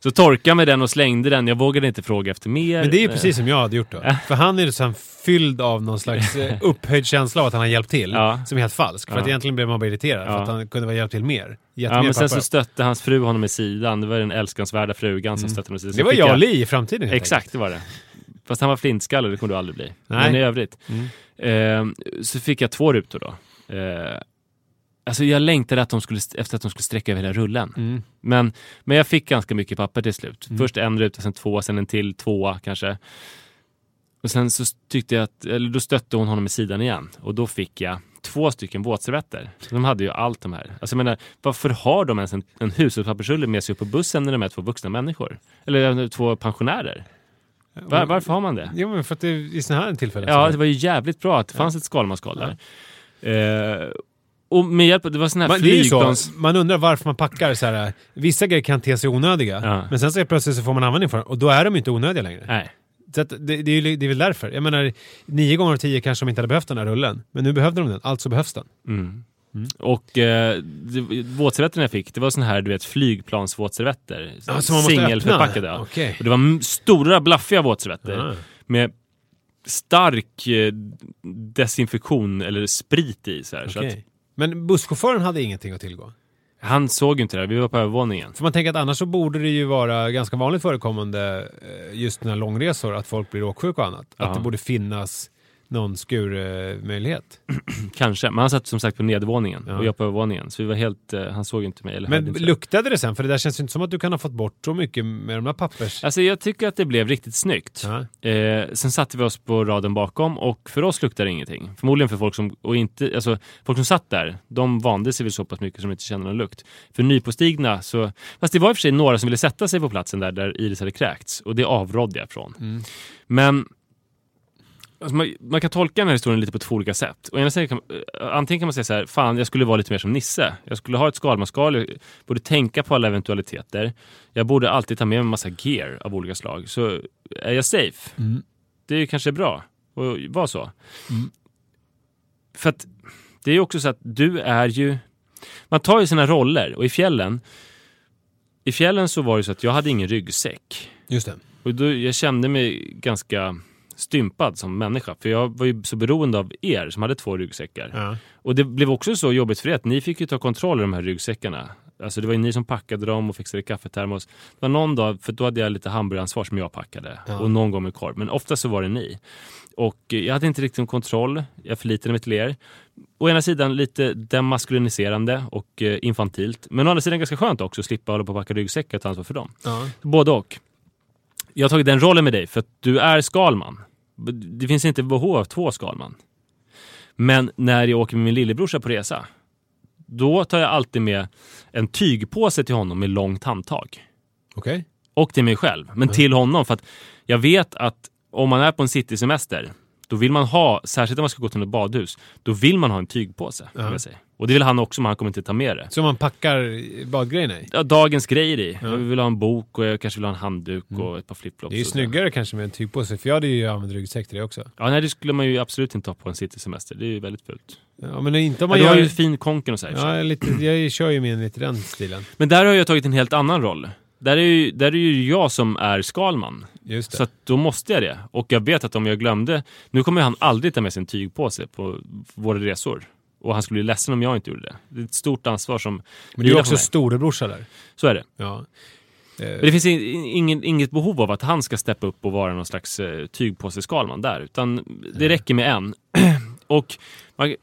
Så torkade med den och slängde den. Jag vågade inte fråga efter mer. Men det är ju precis som jag hade gjort då. För han är ju så fylld av någon slags upphöjd känsla av att han har hjälpt till. Ja. Som är helt falsk. För ja. Att egentligen blev man bara irriterad. För ja. Att han kunde vara hjälpt till mer. Ja, men papper. Sen så stötte hans fru honom i sidan. Det var den älskansvärda frugan som mm. stötte honom i sidan. Så det var jag och Li i framtiden. Exakt, det var det. Fast han var flintskallig, det kommer du aldrig bli. Nej. Men i övrigt. Mm. Eh, så fick jag två rutor då. Eh, Alltså jag längtade att de skulle, efter att de skulle sträcka över hela rullen. Mm. Men, men jag fick ganska mycket papper till slut. Mm. Först en ruta, sen två, sen en till, tvåa kanske. Och sen så tyckte jag att, eller då stötte hon honom i sidan igen. Och då fick jag två stycken våtservetter. De hade ju allt de här. Alltså jag menar, varför har de ens en, en hushållspappersrulle med sig upp på bussen när de är två vuxna människor? Eller två pensionärer? Var, varför har man det? Jo, men för att det i sådana här tillfällen. Ja, det var ju jävligt bra att det fanns ja. Ett skalmanskal där. Ja. Eh, Och med hjälp av, det var sån här man, flygplans... så, man undrar varför man packar så här. Vissa grejer kan te sig onödiga. Ja. Men sen så plötsligt så får man användning för dem. Och då är de inte onödiga längre. Nej. Så att det, det, är ju, det är väl därför. Jag menar, nio gånger av tio kanske de inte hade behövt den här rullen. Men nu behövde de den. Alltså behövs den. Mm. Mm. Och eh, våtservetterna jag fick, det var sån här, du vet, flygplansvåtservetter. Ja, som man måste singelförpackade. Ja. Okay. Och det var stora, blaffiga våtservetter. Ja. Med... stark eh, desinfektion eller sprit i. Så här, okay. Så att... Men busschauffören hade ingenting att tillgå. Han såg inte det, vi var på övervåningen. För man tänker att annars så borde det ju vara ganska vanligt förekommande just när långresor att folk blir åksjuka och annat. Ja. Att det borde finnas någon skurmöjlighet. Kanske, men han satt som sagt på nedervåningen ja. Och jag på övervåningen. Så vi var helt, han såg inte mig. Eller men inte luktade det. det sen? För det där känns ju inte som att du kan ha fått bort så mycket med de här pappers. Alltså jag tycker att det blev riktigt snyggt. Ja. Eh, sen satte vi oss på raden bakom och för oss luktade ingenting. Förmodligen för folk som, och inte, alltså, folk som satt där, de vande sig väl så pass mycket som inte kände någon lukt. För nypåstigna så, fast det var i och för sig några som ville sätta sig på platsen där, där Iris hade kräkts. Och det avrådde jag från. Mm. Men... Alltså man, man kan tolka den här historien lite på två olika sätt. Och ena säger kan, antingen kan man säga så här, fan jag skulle vara lite mer som Nisse. Jag skulle ha ett skalmanskal, jag borde tänka på alla eventualiteter. Jag borde alltid ta med en massa gear av olika slag. Så är jag safe. Mm. Det är kanske bra. Och var så. Mm. För att Det är ju också så att du är ju... Man tar ju sina roller. Och i fjällen... I fjällen så var det så att jag hade ingen ryggsäck. Just det. Och då, jag kände mig ganska stympad som människa. För jag var ju så beroende av er som hade två ryggsäckar. Ja. Och det blev också så jobbigt för er att ni fick ju ta kontroll av de här ryggsäckarna. Alltså det var ju ni som packade dem och fixade kaffetermos. Det var någon dag, för då hade jag lite hamburgaransvar som jag packade. Ja. Och någon gång med korv. Men ofta så var det ni. Och jag hade inte riktigt kontroll. Jag förlitade mig till er. Å ena sidan lite demaskuliniserande och infantilt. Men å andra sidan ganska skönt också att slippa hålla på och packa ryggsäckar och ta ansvar för dem. Ja. Både och. Jag har tagit den rollen med dig för att du är Skalman. Det finns inte behov av två Skalman. Men när jag åker med min lillebrorsa på resa, då tar jag alltid med en tygpåse till honom med långt handtag. Okej. Okay. Och till mig själv. Men mm. till honom, för att jag vet att om man är på en citysemester, då vill man ha, särskilt om man ska gå till ett badhus, då vill man ha en tygpåse. Uh-huh. Jag säga. Och det vill han också, men han kommer inte ta med det. Så man packar badgrejerna i? Ja, dagens grejer i. Uh-huh. Vi vill ha en bok och jag kanske vill ha en handduk mm. och ett par flip-flops. Det är ju snyggare så. Kanske med en tygpåse, för jag hade ju använt ryggsäck till det också. Ja, nej, det skulle man ju absolut inte ha på en citysemester. Det är ju väldigt fult. Ja, men inte om man ja, gör... Du har ju fin konken och så här. Ja, jag, lite, jag kör ju med en lite den stilen. Men där har jag tagit en helt annan roll. Där är, ju, där är ju jag som är Skalman. Just det. Så att då måste jag det. Och jag vet att om jag glömde... Nu kommer han aldrig ta med sin tyg på sig på våra resor. Och han skulle bli ledsen om jag inte gjorde det. Det är ett stort ansvar som... Men det är ju också storebrorsa där. Så är det. Ja. Men det finns ingen, inget behov av att han ska steppa upp och vara någon slags tyg på sig Skalman där. Utan det räcker med en. Och... Man,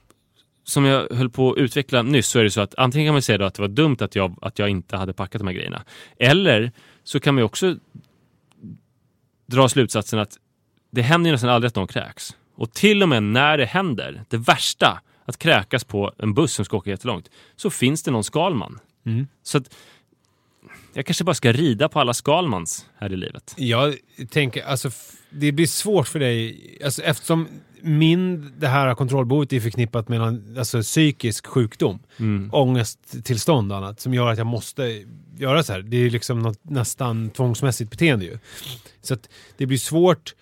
som jag höll på att utveckla nyss, så är det så att antingen kan man säga då att det var dumt att jag, att jag inte hade packat de här grejerna. Eller så kan man ju också dra slutsatsen att det händer ju nästan aldrig att någon kräks. Och till och med när det händer, det värsta, att kräkas på en buss som ska åka jättelångt, så finns det någon Skalman. Mm. Så att jag kanske bara ska rida på alla Skalmans här i livet. Jag tänker, alltså det blir svårt för dig, alltså, eftersom min, det här kontrollbehovet är förknippat med en, alltså, psykisk sjukdom, mm. ångesttillstånd och annat som gör att jag måste göra så här. Det är liksom något nästan tvångsmässigt beteende ju. Så att det blir svårt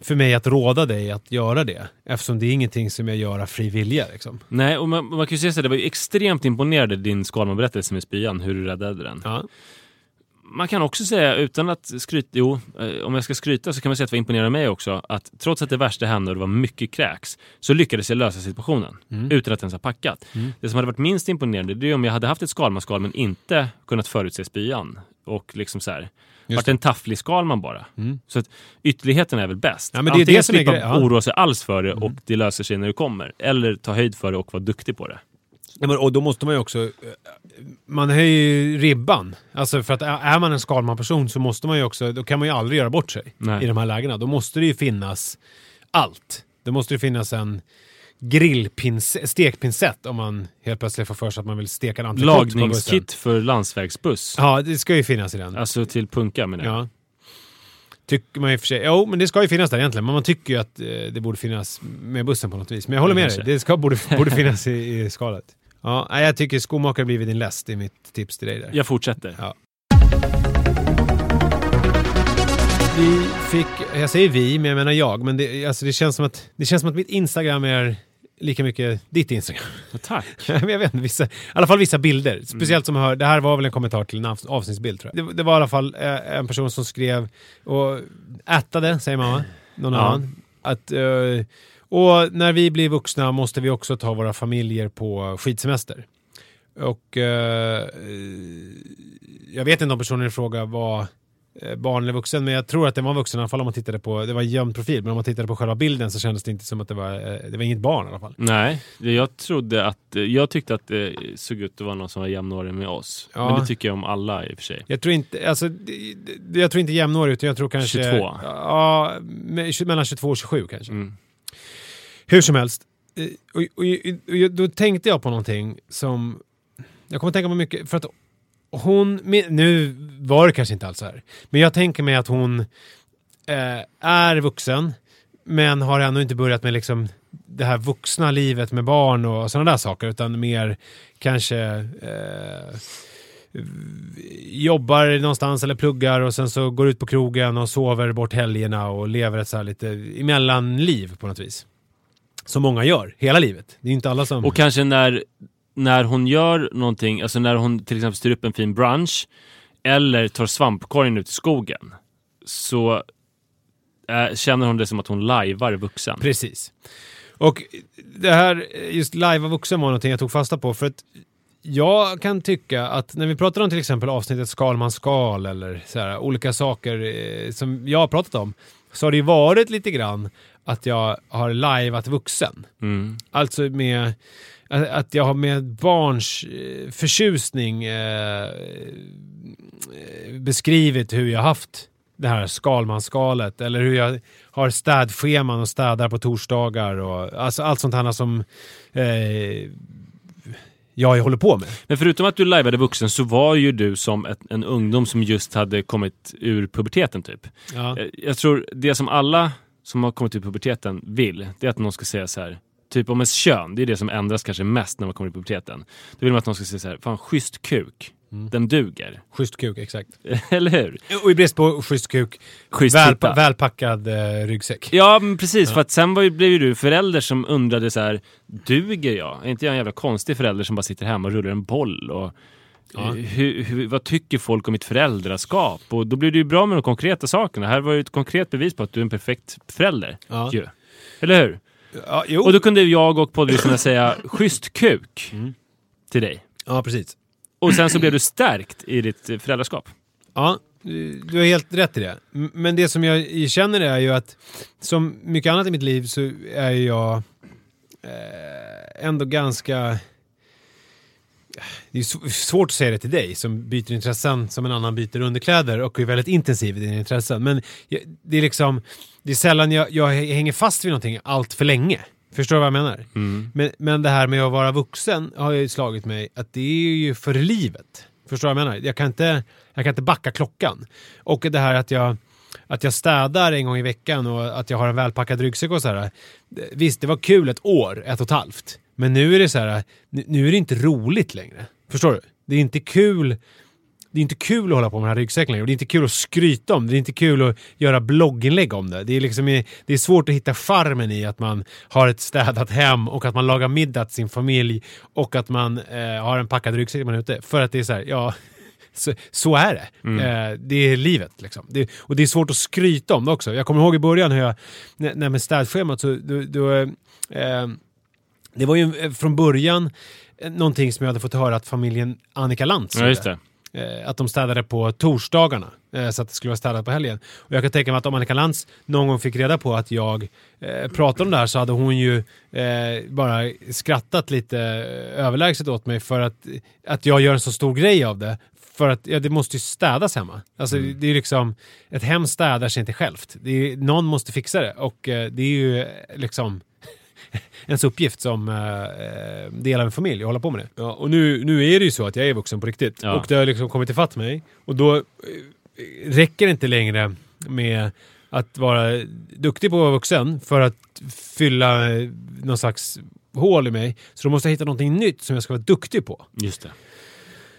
för mig att råda dig att göra det, eftersom det är ingenting som jag gör av fri vilja liksom. Nej, och man, man kan ju säga så här, det var ju extremt imponerande din Skalman-berättelse med spyan, hur du räddade den. Ja. Man kan också säga, utan att skryta, jo, om jag ska skryta så kan man säga att det imponerar mig också, att trots att det värsta hände och det var mycket kräks, så lyckades jag lösa situationen mm. utan att ens ha packat. Mm. Det som hade varit minst imponerande, det är om jag hade haft ett Skalmanskal men inte kunnat förutse spyan och liksom så här, vart en tafflig Skalman bara. Mm. Så att ytterligheten är väl bäst. Ja, men det är antingen det som slippa ja. oroa sig alls för det mm. och det löser sig när det kommer, eller ta höjd för det och vara duktig på det. Ja, men, och då måste man ju också, man höjer ju ribban, alltså, för att är man en Skalman person så måste man ju också, då kan man ju aldrig göra bort sig. Nej. I de här lägena, då måste det ju finnas allt, då måste det finnas en grillpinsett, stekpinsett om man helt plötsligt får för sig att man vill steka en antikott. Lagningskit för landsvägsbuss. Ja, det ska ju finnas i den. Alltså till punka menar jag. Ja. Tycker man ju för sig, jo, men det ska ju finnas där egentligen, men man tycker ju att eh, det borde finnas med bussen på något vis, men jag håller med dig, det ska, borde, borde finnas i, i skalet. Ja, jag tycker skomakare blivit din läst, i mitt tips till dig där. Jag fortsätter. Ja. Vi fick, jag säger vi, men jag menar jag, men det, alltså det, känns som att, det känns som att mitt Instagram är lika mycket ditt Instagram. Ja, tack. Jag vet inte, vissa, i alla fall vissa bilder. Speciellt mm. som jag hör, det här var väl en kommentar till en av, avsnittsbild tror jag. Det, det var i alla fall eh, en person som skrev och ättade, säger mamma, någon ja. annan. Att... Eh, Och när vi blir vuxna måste vi också ta våra familjer på skidsemester. Och eh, jag vet inte om personen i fråga var barn eller vuxen, men jag tror att det var vuxen i alla fall om man tittade på, det var en gömd profil, men om man tittade på själva bilden så kändes det inte som att det var, det var inget barn i alla fall. Nej, jag trodde att, jag tyckte att det såg ut att vara någon som var jämnårig med oss. Ja. Men det tycker jag om alla i och för sig. Jag tror inte, alltså, jag tror inte jämnårig, utan jag tror kanske... tjugotvå? Ja, mellan tjugotvå och tjugosju kanske. Mm. Hur som helst, och, och, och, och då tänkte jag på någonting som, jag kommer att tänka på mycket, för att hon, nu var det kanske inte alls så här, men jag tänker mig att hon eh, är vuxen, men har ännu inte börjat med liksom det här vuxna livet med barn och sådana där saker, utan mer kanske... Eh, jobbar någonstans eller pluggar och sen så går ut på krogen och sover bort helgerna och lever ett så här lite emellanliv på något vis. Som många gör hela livet. Det är inte alla som... Och kanske när, när hon gör någonting, alltså när hon till exempel styr upp en fin brunch eller tar svampkorgen ut i skogen, så äh, känner hon det som att hon lajvar vuxen. Precis. Och det här, just lajva vuxen var någonting jag tog fasta på, för att jag kan tycka att när vi pratar om till exempel avsnittet Skalmans skal eller så här, olika saker eh, som jag har pratat om, så har det ju varit lite grann att jag har lajvat vuxen. Mm. Alltså med att jag har med barns förtjusning eh, beskrivit hur jag haft det här skalmanskalet, eller hur jag har städscheman och städar på torsdagar och alltså allt sånt här som eh, jag håller på med. Men förutom att du lajvade vuxen, så var ju du som ett, en ungdom som just hade kommit ur puberteten typ. Ja. Jag tror det som alla som har kommit ur puberteten vill, det är att någon ska säga så här, typ om ens kön, det är det som ändras kanske mest när man kommer i puberteten. Då vill man att någon ska säga så här, fan, schysst kuk. Mm. Den duger. Schysst kuk, exakt. Eller hur? Och i brist på schysst kuk, schysst väl, välpackad eh, ryggsäck. Ja, men precis. Ja. För att sen var ju, blev ju du förälder som undrade så här, duger jag? Är inte jag en jävla konstig förälder som bara sitter hemma och rullar en boll? Och, ja. hur, hur, vad tycker folk om mitt föräldraskap? Och då blev det ju bra med de konkreta sakerna. Här var ju ett konkret bevis på att du är en perfekt förälder. Ja. Ju. Eller hur? Ja, jo. Och då kunde jag och poddlyssnarna säga schysst kuk mm. till dig. Ja, precis. Och sen så blev du stärkt i ditt föräldraskap. Ja, du har helt rätt i det. Men det som jag känner är ju att som mycket annat i mitt liv så är jag ändå ganska... Det är svårt att säga det till dig som byter intressen som en annan byter underkläder och är väldigt intensiv i dina intressen. Men det är liksom, det är sällan jag, jag hänger fast vid någonting allt för länge. Förstår du vad jag menar? Mm. Men, men det här med att vara vuxen har ju slagit mig att det är ju för livet. Förstår du vad jag menar? Jag kan inte, jag kan inte backa klockan. Och det här att jag, att jag städar en gång i veckan och att jag har en välpackad ryggsäck och så här. Visst, det var kul ett år, ett och ett halvt. Men nu är det så här, nu är det inte roligt längre. Förstår du? Det är inte kul... Det är inte kul att hålla på med den här ryggsäcken. Och det är inte kul att skryta om det. Det är inte kul att göra blogginlägg om det. Det är, liksom, det är svårt att hitta charmen i att man har ett städat hem och att man lagar middag till sin familj och att man eh, har en packad ryggsäck när man är ute. För att det är så här, ja, så, så är det. Mm. Eh, det är livet liksom. Det, och det är svårt att skryta om det också. Jag kommer ihåg i början hur jag, när, när med städschemat så då, då, eh, det var ju från början någonting som jag hade fått höra att familjen Annika Lantz. Ja, just det. Att de städade på torsdagarna så att det skulle vara städat på helgen. Och jag kan tänka mig att om Annika Lantz någon gång fick reda på att jag eh, pratade om det här, så hade hon ju eh, bara skrattat lite överlägset åt mig för att, att jag gör en så stor grej av det. För att ja, det måste ju städas hemma. Alltså mm. det är liksom, ett hem städar sig inte självt. Det är, någon måste fixa det. Och eh, det är ju liksom... ens uppgift som eh, del av en familj och hålla på med det. Ja, och nu, nu är det ju så att jag är vuxen på riktigt. Ja. Och det har liksom kommit ifatt mig. Och då räcker det inte längre med att vara duktig på att vara vuxen för att fylla någon slags hål i mig. Så då måste jag hitta någonting nytt som jag ska vara duktig på. Just det.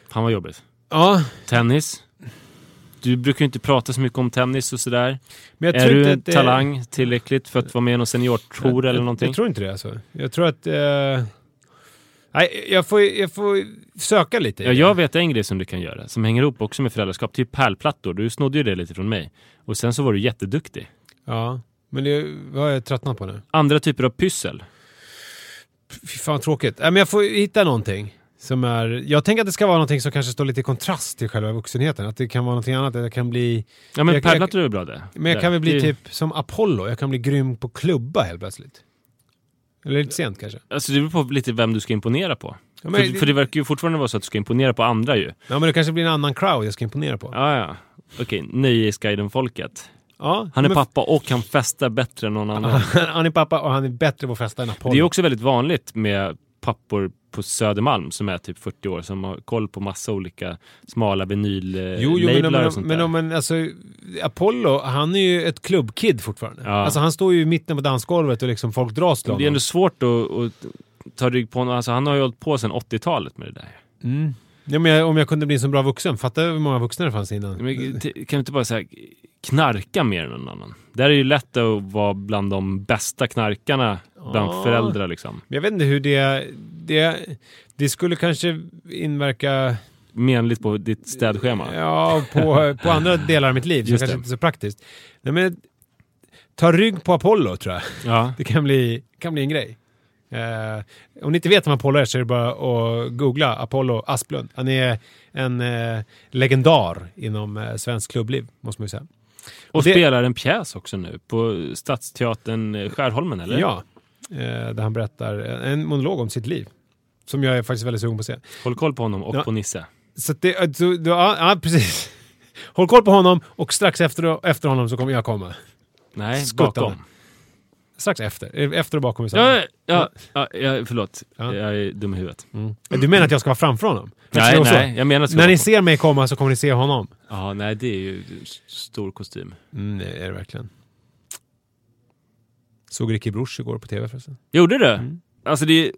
Han var jobbigt. Ja. Tennis. Du brukar ju inte prata så mycket om tennis och sådär. Men jag är tror du en talang är... tillräckligt för att vara med i någon seniortour eller någonting? Jag tror inte det alltså. Jag tror att... Eh... Nej, jag får, jag får söka lite. Ja, jag vet en grej som du kan göra. Som hänger ihop också med föräldraskap. Typ pärlplattor. Du snodde ju det lite från mig. Och sen så var du jätteduktig. Ja, men det har jag tröttnat på nu. Andra typer av pyssel. Fy fan, tråkigt. Nej, men jag får hitta någonting. Som är, jag tänker att det ska vara någonting som kanske står lite i kontrast till själva vuxenheten. Att det kan vara någonting annat. Jag kan bli... Ja, men pärlplattor är bra det. Men jag det. kan väl bli det... typ som Apollo. Jag kan bli grym på klubba helt plötsligt. Eller lite sent kanske. Alltså det beror på lite vem du ska imponera på. Ja, men... för, för det verkar ju fortfarande vara så att du ska imponera på andra ju. Ja, men det kanske blir en annan crowd jag ska imponera på. Ja, ja. Okej, okay. Nöjesguiden-folket. Ja, han är men... pappa och han festar bättre än någon annan. Han är pappa och han är bättre på att festa än Apollo. Det är också väldigt vanligt med pappor på Södermalm som är typ fyrtio år som har koll på massa olika smala vinyl jo, jo, lablar men, och sånt men, där. Men alltså, Apollo, han är ju ett klubbkid fortfarande. Ja. Alltså han står ju i mitten på dansgolvet och liksom folk dras till honom. Det är ändå svårt att, att ta rygg på honom. Alltså han har ju hållit på sedan åttiotalet med det där. Mm. Ja, men jag, om jag kunde bli så bra vuxen, fattar hur många vuxna det fanns innan. Men, kan du inte bara säga knarka mer än någon annan? Där är det ju lätt att vara bland de bästa knarkarna bland ja. föräldrar liksom. Jag vet inte hur det, det det skulle kanske inverka menligt på ditt städschema. Ja, på, på andra delar av mitt liv. Just så det kanske inte är så praktiskt. Nej, men ta rygg på Apollo, tror jag. Ja. Det kan bli, kan bli en grej. Eh, om ni inte vet om Apollo är, så är det bara att googla Apollo Asplund. Han är en eh, legendar inom eh, svensk klubbliv, måste man ju säga. Och, och det... spelar en pjäs också nu på Stadsteatern Skärholmen, eller? Ja, eh, där han berättar en monolog om sitt liv. Som jag är faktiskt väldigt sugen på att se. Håll koll på honom och ja. på Nisse. Så det, så, ja, ja, precis. Håll koll på honom och strax efter, efter honom så kommer jag komma. Nej, Skuttan. bakom. Strax efter. Efter och bakom. Ja, ja, ja, förlåt. Ja. Jag är dum i huvudet. Mm. Du menar att jag ska vara framför honom? Nej, nej. Jag menar så. När ni ser mig komma så kommer ni se honom. Ja, nej, det är ju stor kostym. Mm, det är det verkligen. Såg Ricky Brosch igår på tv förresten. Gjorde du? Mm. Alltså det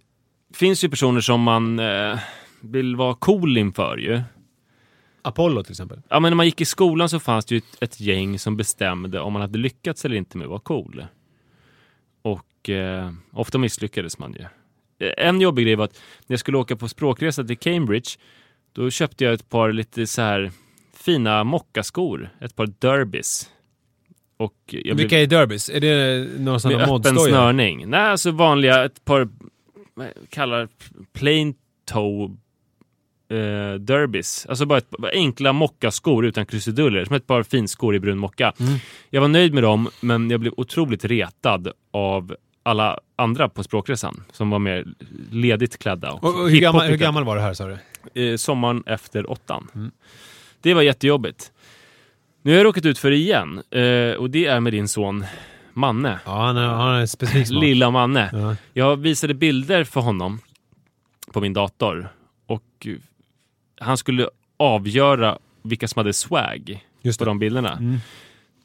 finns ju personer som man eh, vill vara cool inför ju. Apollo till exempel. Ja, men när man gick i skolan så fanns det ju ett, ett gäng som bestämde om man hade lyckats eller inte med att vara cool. Och eh, ofta misslyckades man ju. En jobbig grej var att när jag skulle åka på språkresa till Cambridge, då köpte jag ett par lite så här fina mockaskor. Ett par derbys. Och jag vilka blev... är derbys? Är det någon sån här modstoja? Med öppen snörning. Nej, alltså vanliga, ett par kallar plain toe Uh, derbys. Alltså bara ett, enkla mockaskor utan krusiduller, som ett par finskor i brun mocka. Mm. Jag var nöjd med dem, men jag blev otroligt retad av alla andra på språkresan som var mer ledigt klädda. Och och, och hur, gammal, hur gammal var det här, sa du? Uh, sommaren efter åttan. Mm. Det var jättejobbigt. Nu har jag råkat ut för det igen. Uh, och det är med din son Manne. Ja, han är, han är specifikt man. Lilla Manne. Ja. Jag visade bilder för honom på min dator. Och han skulle avgöra vilka som hade swag just på de bilderna. Mm.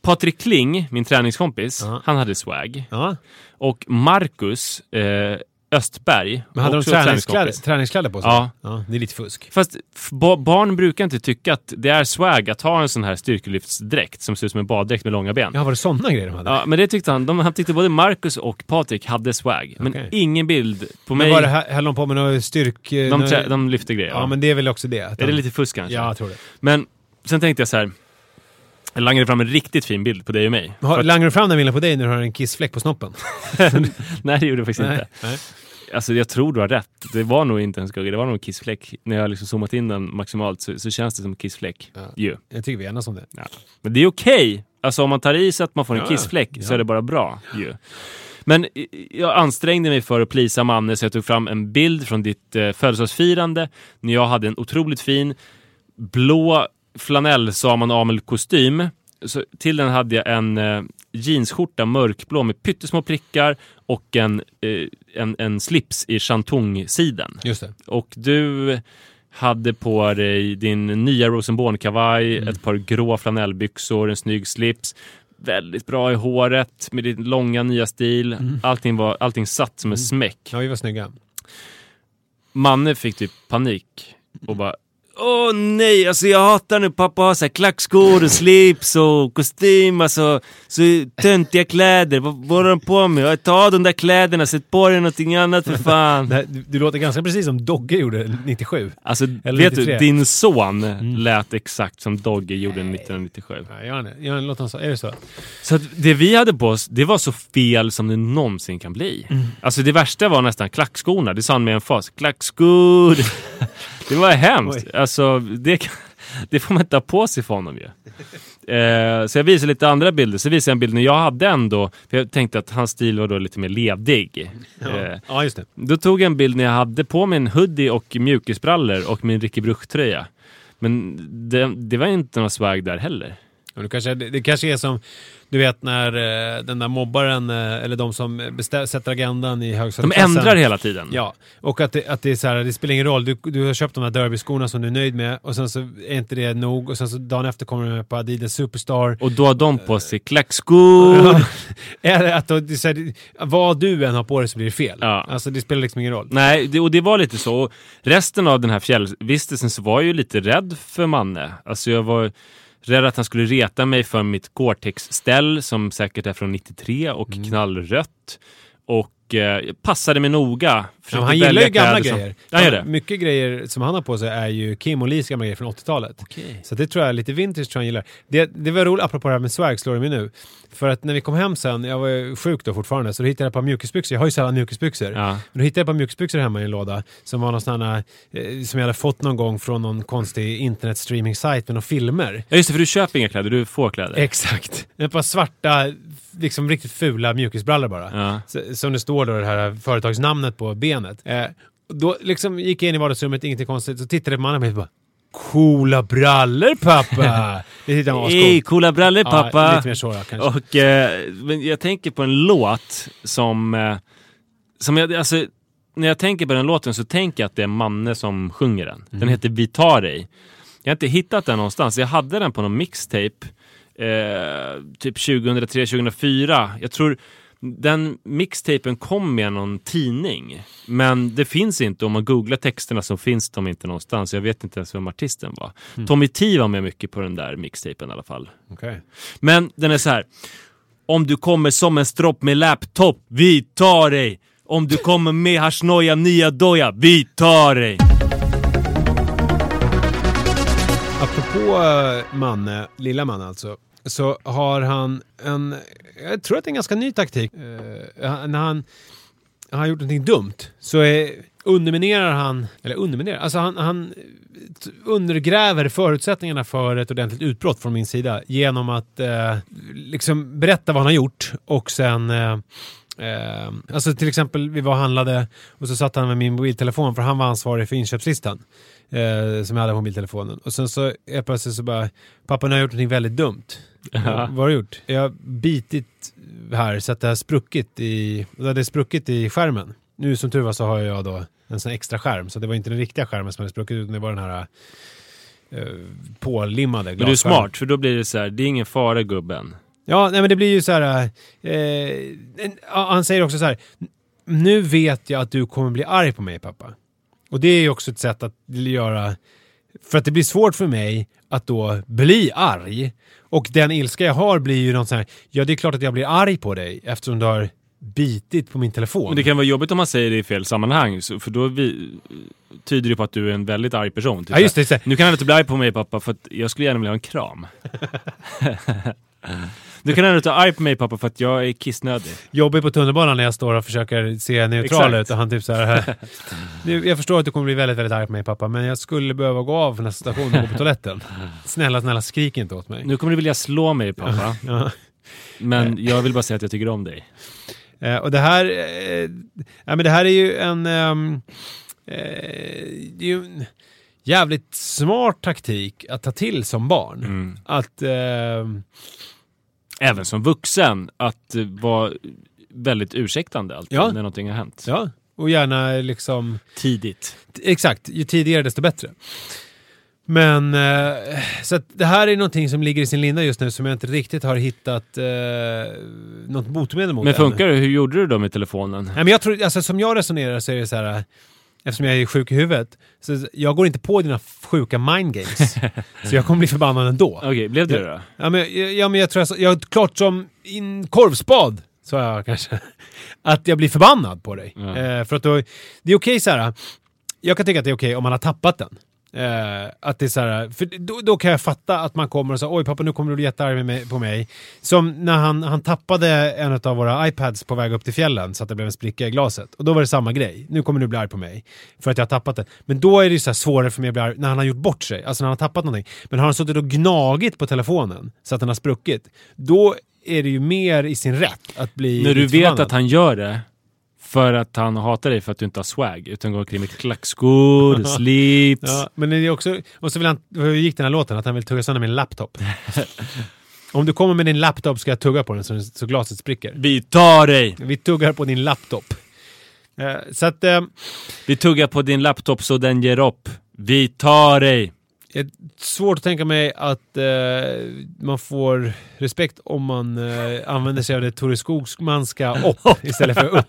Patrik Kling, min träningskompis, uh-huh. han hade swag. Uh-huh. Och Marcus eh, Östberg. Men hade de träningskläder, träningskläder på sig? Ja. ja. Det är lite fusk. Fast ba- barn brukar inte tycka att det är swag att ha en sån här styrkelyftsdräkt som ser ut som en baddräkt med långa ben. Ja, var det sådana grejer de hade? Ja, men det tyckte han. De, han tyckte både Marcus och Patrik hade swag. Men okay. ingen bild på mig. Men var det här, höll de på med någon styrk... De, trä- de lyfte grejer. Ja, ja, men det är väl också det. Är de... det lite fusk kanske? Ja, jag tror det. Men sen tänkte jag så här... Jag langade fram en riktigt fin bild på dig och mig. Har, langar du fram den bilden på dig när du har en kissfläck på snoppen? Nej, det gjorde jag faktiskt nej, inte. Nej. Alltså jag tror du har rätt. Det var nog inte en skugga, det var nog en kissfläck. När jag har liksom zoomat in den maximalt så, så känns det som en kissfläck. Ja. Yeah. Jag tycker vi är ena som det. Ja. Men det är okej. Okay. Alltså om man tar i så att man får en ja, kissfläck ja. så är det bara bra. Yeah. Men jag ansträngde mig för att plisa Manne, så jag tog fram en bild från ditt eh, födelsedagsfirande när jag hade en otroligt fin blå flanell Saman Amel-kostym. Så till den hade jag en eh, jeansskjorta mörkblå med pyttesmå prickar och en, eh, en, en slips i chantong-siden. Just det. Och du hade på dig din nya Rosenborn-kavaj, mm. ett par grå flanellbyxor, en snygg slips, väldigt bra i håret med din långa nya stil. Mm. Allting, var, allting satt som en mm. smäck. Ja, vi var snygga. Mannen fick typ panik och bara åh oh, nej, alltså jag hatar nu pappa har så här klackskor och slips och kostym, alltså så töntiga kläder, vad var de på med? Ta de där kläderna, sätt på dig någonting annat för fan. Det här, du, du låter ganska precis som Dogge gjorde nittiosju. Alltså eller vet nittiotre. Du, din son mm. lät exakt som Dogge gjorde nittonhundranittiosju. Nej, jag, jag låter så, är det så? Så att det vi hade på oss, det var så fel som det någonsin kan bli. Mm. Alltså det värsta var nästan klackskorna, det sa han med en fas, klackskor. Det var hemskt. Oj. Alltså, det, kan, det får man ta på sig för honom ju. Eh, så jag visade lite andra bilder. Så visade jag en bild när jag hade ändå, för jag tänkte att hans stil var då lite mer levdig. Ja, eh, ja just det. Då tog jag en bild när jag hade på min hoodie och mjukisbrallor och min Ricky Brosch-tröja. Men det, det var inte någon swag där heller. Och det kanske, det kanske är som, du vet, när eh, den där mobbaren, eh, eller de som bestä- sätter agendan i högstadieklassen. De ändrar hela tiden. Ja, och att det, att det är så här, det spelar ingen roll. Du, du har köpt de här derbyskorna som du är nöjd med, och sen så är inte det nog. Och sen så dagen efter kommer de på Adidas Superstar. Och då har de på sig klackskor. Eller att det, så här, vad du än har på dig så blir det fel. Ja. Alltså det spelar liksom ingen roll. Nej, det, och det var lite så. Resten av den här fjällvistelsen så var jag ju lite rädd för Manne. Alltså jag var... rädd att han skulle reta mig för mitt Gore-Tex-ställ som säkert är från nittiotre och mm. knallrött. Och eh, passade mig noga. Ja, han gillar ju gamla grejer. Som... Ja, ja, mycket grejer som han har på sig är ju Kim och Lees gamla grejer från åttiotalet. Okay. Så det tror jag är lite vintage, tror jag han gillar. Det, det var roligt, apropå det här med swag, slår det mig nu. För att när vi kom hem sen, jag var sjuk då fortfarande, så då hittade jag ett par mjukisbyxor. Jag har ju sällan mjukisbyxor. Ja. Men då hittade jag ett par mjukisbyxor hemma i en låda som var någon sån här, eh, som jag hade fått någon gång från någon konstig internetstreaming-sajt med några filmer. Ja, just det, för du köper inga kläder, du får kläder. Exakt. Ett par svarta, liksom riktigt fula mjukisbrallor bara. Ja. Så, som det står då det här företagsnamnet på ben. Eh, då liksom gick jag in i vardagsrummet, ingenting konstigt, så tittade på mannen och bara, coola brallor pappa. Det tittade man, hey, coola brallor pappa. Ja, lite mer så, kanske. Och eh, men jag tänker på en låt som eh, som jag, alltså när jag tänker på den låten så tänker jag att det är Manne som sjunger den. Den mm. heter Vi tar dig. Jag har inte hittat den någonstans. Jag hade den på någon mixtape eh, typ tjugohundratre tjugohundrafyra. Jag tror den mixtapen kom med någon tidning, men det finns inte. Om man googlar texterna så finns de inte någonstans. Jag vet inte ens vem artisten var. Mm. Tommy T var med mycket på den där mixtapen i alla fall. Okay. Men den är så här: om du kommer som en stropp med laptop, vi tar dig. Om du kommer med haschnoja, nya doja, vi tar dig. Apropå Manne, lilla man alltså, så har han en, jag tror att det är en ganska ny taktik. Eh, när han har gjort någonting dumt så är, underminerar han, eller underminerar, alltså han, han undergräver förutsättningarna för ett ordentligt utbrott från min sida genom att eh, liksom berätta vad han har gjort och sen eh, Eh, alltså till exempel vi var handlade och så satt han med min mobiltelefon, för han var ansvarig för inköpslistan eh, som jag hade på mobiltelefonen, och sen så är plötsligt så bara, pappa, nu har jag gjort någonting väldigt dumt. Ja. Vad har du gjort? Jag har bitit här så att det har spruckit i, det hade spruckit i skärmen. Nu som tur var så har jag då en sån extra skärm, så det var inte den riktiga skärmen som hade spruckit, utan det var den här eh, pålimmade glasskärmen. Men du är smart, för då blir det så här, det är ingen fara gubben. Ja, nej, men det blir ju så här... Eh, han säger också så här... Nu vet jag att du kommer bli arg på mig, pappa. Och det är ju också ett sätt att göra... För att det blir svårt för mig att då bli arg. Och den ilska jag har blir ju något så här... Ja, det är klart att jag blir arg på dig eftersom du har bitit på min telefon. Men det kan vara jobbigt om man säger det i fel sammanhang. För då vi, tyder det på att du är en väldigt arg person. Typ. Ja, just det, just det. Nu kan du inte bli arg på mig, pappa, för att jag skulle gärna vilja ha en kram. Du kan ändå ta arg på mig, pappa, för att jag är kissnödig. Jobbig på tunnelbanan när jag står och försöker se neutral ut, och han typ så här. Jag förstår att du kommer bli väldigt, väldigt arg på mig, pappa, men jag skulle behöva gå av nästa station och gå på toaletten. Snälla, snälla, skrik inte åt mig. Nu kommer du vilja slå mig, pappa. Ja. Men jag vill bara säga att jag tycker om dig. Och det här eh, ja, men det här är ju en eh, ju jävligt smart taktik att ta till som barn. Mm. Att eh, även som vuxen, att vara väldigt ursäktande alltid, ja, när någonting har hänt. Ja, och gärna liksom... Tidigt. T- exakt, ju tidigare desto bättre. Men, eh, så att det här är någonting som ligger i sin linda just nu, som jag inte riktigt har hittat eh, något botemedel mot. Men funkar det? Hur gjorde du då med telefonen? Nej, men jag tror, alltså, som jag resonerar så är det så här... Eftersom jag är sjuk i huvudet, så jag går inte på dina sjuka mindgames. Så jag kommer bli förbannad ändå. Okej, okay, blev det då? Ja, men, ja, men jag tror jag, jag klart som en korvspad, så jag kanske, att jag blir förbannad på dig. Ja. Eh, för att då, det är okej okay, så här. Jag kan tycka att det är okej okay om man har tappat den. Eh, att det är så här, för då, då kan jag fatta att man kommer och säger, oj pappa, nu kommer du bli jättearg med, på mig. Som när han, han tappade en av våra iPads på väg upp till fjällen, så att det blev en spricka i glaset. Och då var det samma grej, nu kommer du bli arg på mig för att jag har tappat det. Men då är det ju så här svårare för mig att bli arg när han har gjort bort sig, alltså när han har tappat någonting. Men har han suttit och gnagit på telefonen så att den har spruckit, då är det ju mer i sin rätt att bli... När du vet att han gör det för att han hatar dig för att du inte har swag, utan går omkring med klackskor, slips. Ja, men det är också, och så vill han, hur gick den här låten, att han vill tugga sönder min laptop. Om du kommer med din laptop ska jag tugga på den så, så glaset spricker. Vi tar dig! Vi tuggar på din laptop. Eh, så att, eh, vi tuggar på din laptop så den ger upp. Vi tar dig! Är svårt att tänka mig att eh, man får respekt om man eh, använder sig av det Tore Skogsmanska upp istället för upp.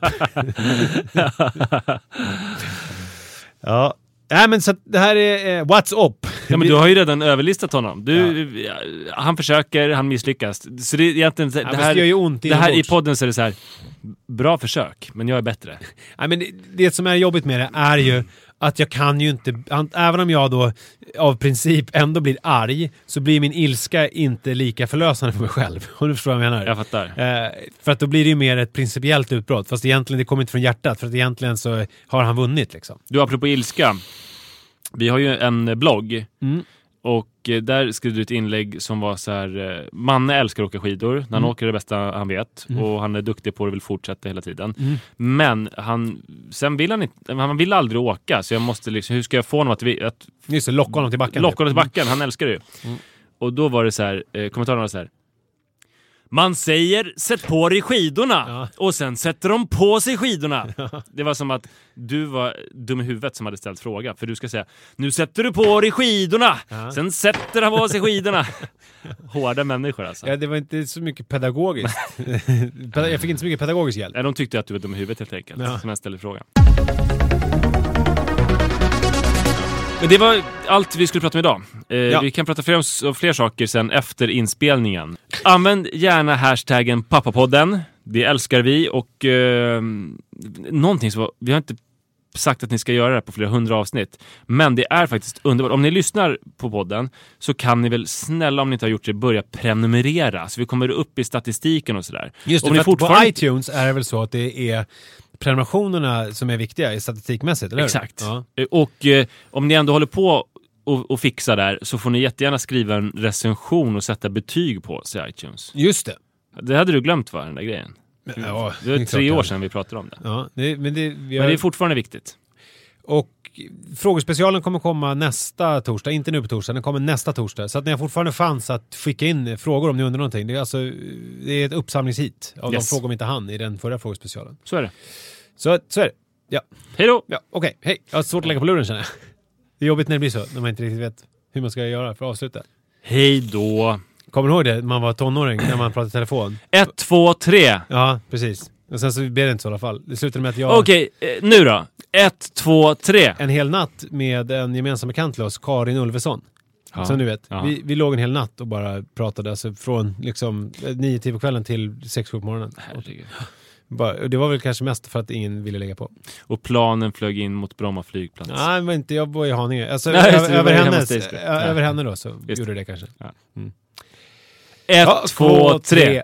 Ja. Nej, men så det här är eh, what's up. Ja, men du har ju redan överlistat honom. Du, ja. Han försöker, han misslyckas. Så det är egentligen det, ja, det här, ju ont det här i podden så är det så här bra försök, men jag är bättre. Nej, men det, det som är jobbigt med det är ju att jag kan ju inte, även om jag då av princip ändå blir arg, så blir min ilska inte lika förlösande för mig själv. Om du förstår vad jag menar. Jag fattar. Eh, för att då blir det ju mer ett principiellt utbrott. Fast egentligen, det kommer inte från hjärtat. För att egentligen så har han vunnit liksom. Du, apropå ilska. Vi har ju en blogg. Mm. Och där skrev du ett inlägg som var så här: Manne älskar att åka skidor. Han mm. åker det bästa han vet. Mm. Och han är duktig på det och vill fortsätta hela tiden. Mm. Men han, sen vill han inte, han vill aldrig åka. Så jag måste liksom, hur ska jag få honom att, att just, locka honom till backen? Locka honom till backen, han älskar det ju. Mm. Och då var det så här, eh, kommentarerna var så här: man säger, sätt på dig skidorna. Ja. Och sen sätter de på sig skidorna. Ja. Det var som att du var dum i huvudet som hade ställt frågan. För du ska säga, nu sätter du på dig skidorna. Ja. Sen sätter de på sig skidorna. Hårda människor alltså. Ja, det var inte så mycket pedagogiskt. Jag fick inte så mycket pedagogisk hjälp. Nej, de tyckte att du var dum i huvudet helt enkelt. Ja. Som jag ställde frågan. Det var allt vi skulle prata om idag. Eh, ja. Vi kan prata fler om fler saker sen efter inspelningen. Använd gärna hashtaggen Pappapodden. Det älskar vi. Och eh, någonting som var, vi har inte sagt att ni ska göra det här på flera hundra avsnitt. Men det är faktiskt underbart. Om ni lyssnar på podden så kan ni väl snälla, om ni inte har gjort det, börja prenumerera. Så vi kommer upp i statistiken och sådär. Just det, om ni fortfarande... på iTunes är det väl så att det är... prenumerationerna som är viktiga i statistikmässigt, eller? Exakt. Ja. Och eh, om ni ändå håller på och, och fixar där, så får ni jättegärna skriva en recension och sätta betyg på sig i iTunes. Just det. Det hade du glömt, va, den där grejen? Men, ja, det var tre år sedan vi pratade om det. Ja, det, men, det vi har... men det är fortfarande viktigt. Och frågespecialen kommer komma nästa torsdag, inte nu på torsdag, den kommer nästa torsdag. Så att ni har fortfarande chans att skicka in frågor om ni undrar någonting. Det är, alltså, det är ett uppsamlingshit av yes. de frågor vi inte hann i den förra frågespecialen. Så är det. Så, så är det. Ja. Hej då! Ja, okej, hej. Jag har svårt att lägga på luren, känner jag. Det är jobbigt när det blir så, när man inte riktigt vet hur man ska göra för att avsluta. Hej då! Kommer du ihåg det? Man var tonåring när man pratade i telefon. Ett, två, tre! Ja, precis. Och sen så blir det inte så i alla fall. Det slutade med att jag... Okej, nu då. Ett, två, tre. En hel natt med en gemensam bekant till oss, Karin Ulveson. Ja. Som du vet. Ja. Vi, vi låg en hel natt och bara pratade. Alltså från liksom nio, tio på kvällen till sex, sju på morgonen. Herregud. Bara, det var väl kanske mest för att ingen ville lägga på. Och planen flög in mot Bromma flygplats. Nej, men inte. Jag var i Haninge. Alltså, Nej, över, det, över, hennes, över henne då så just gjorde det, det kanske. Ja. Mm. Ett, ja, två, två, tre. tre.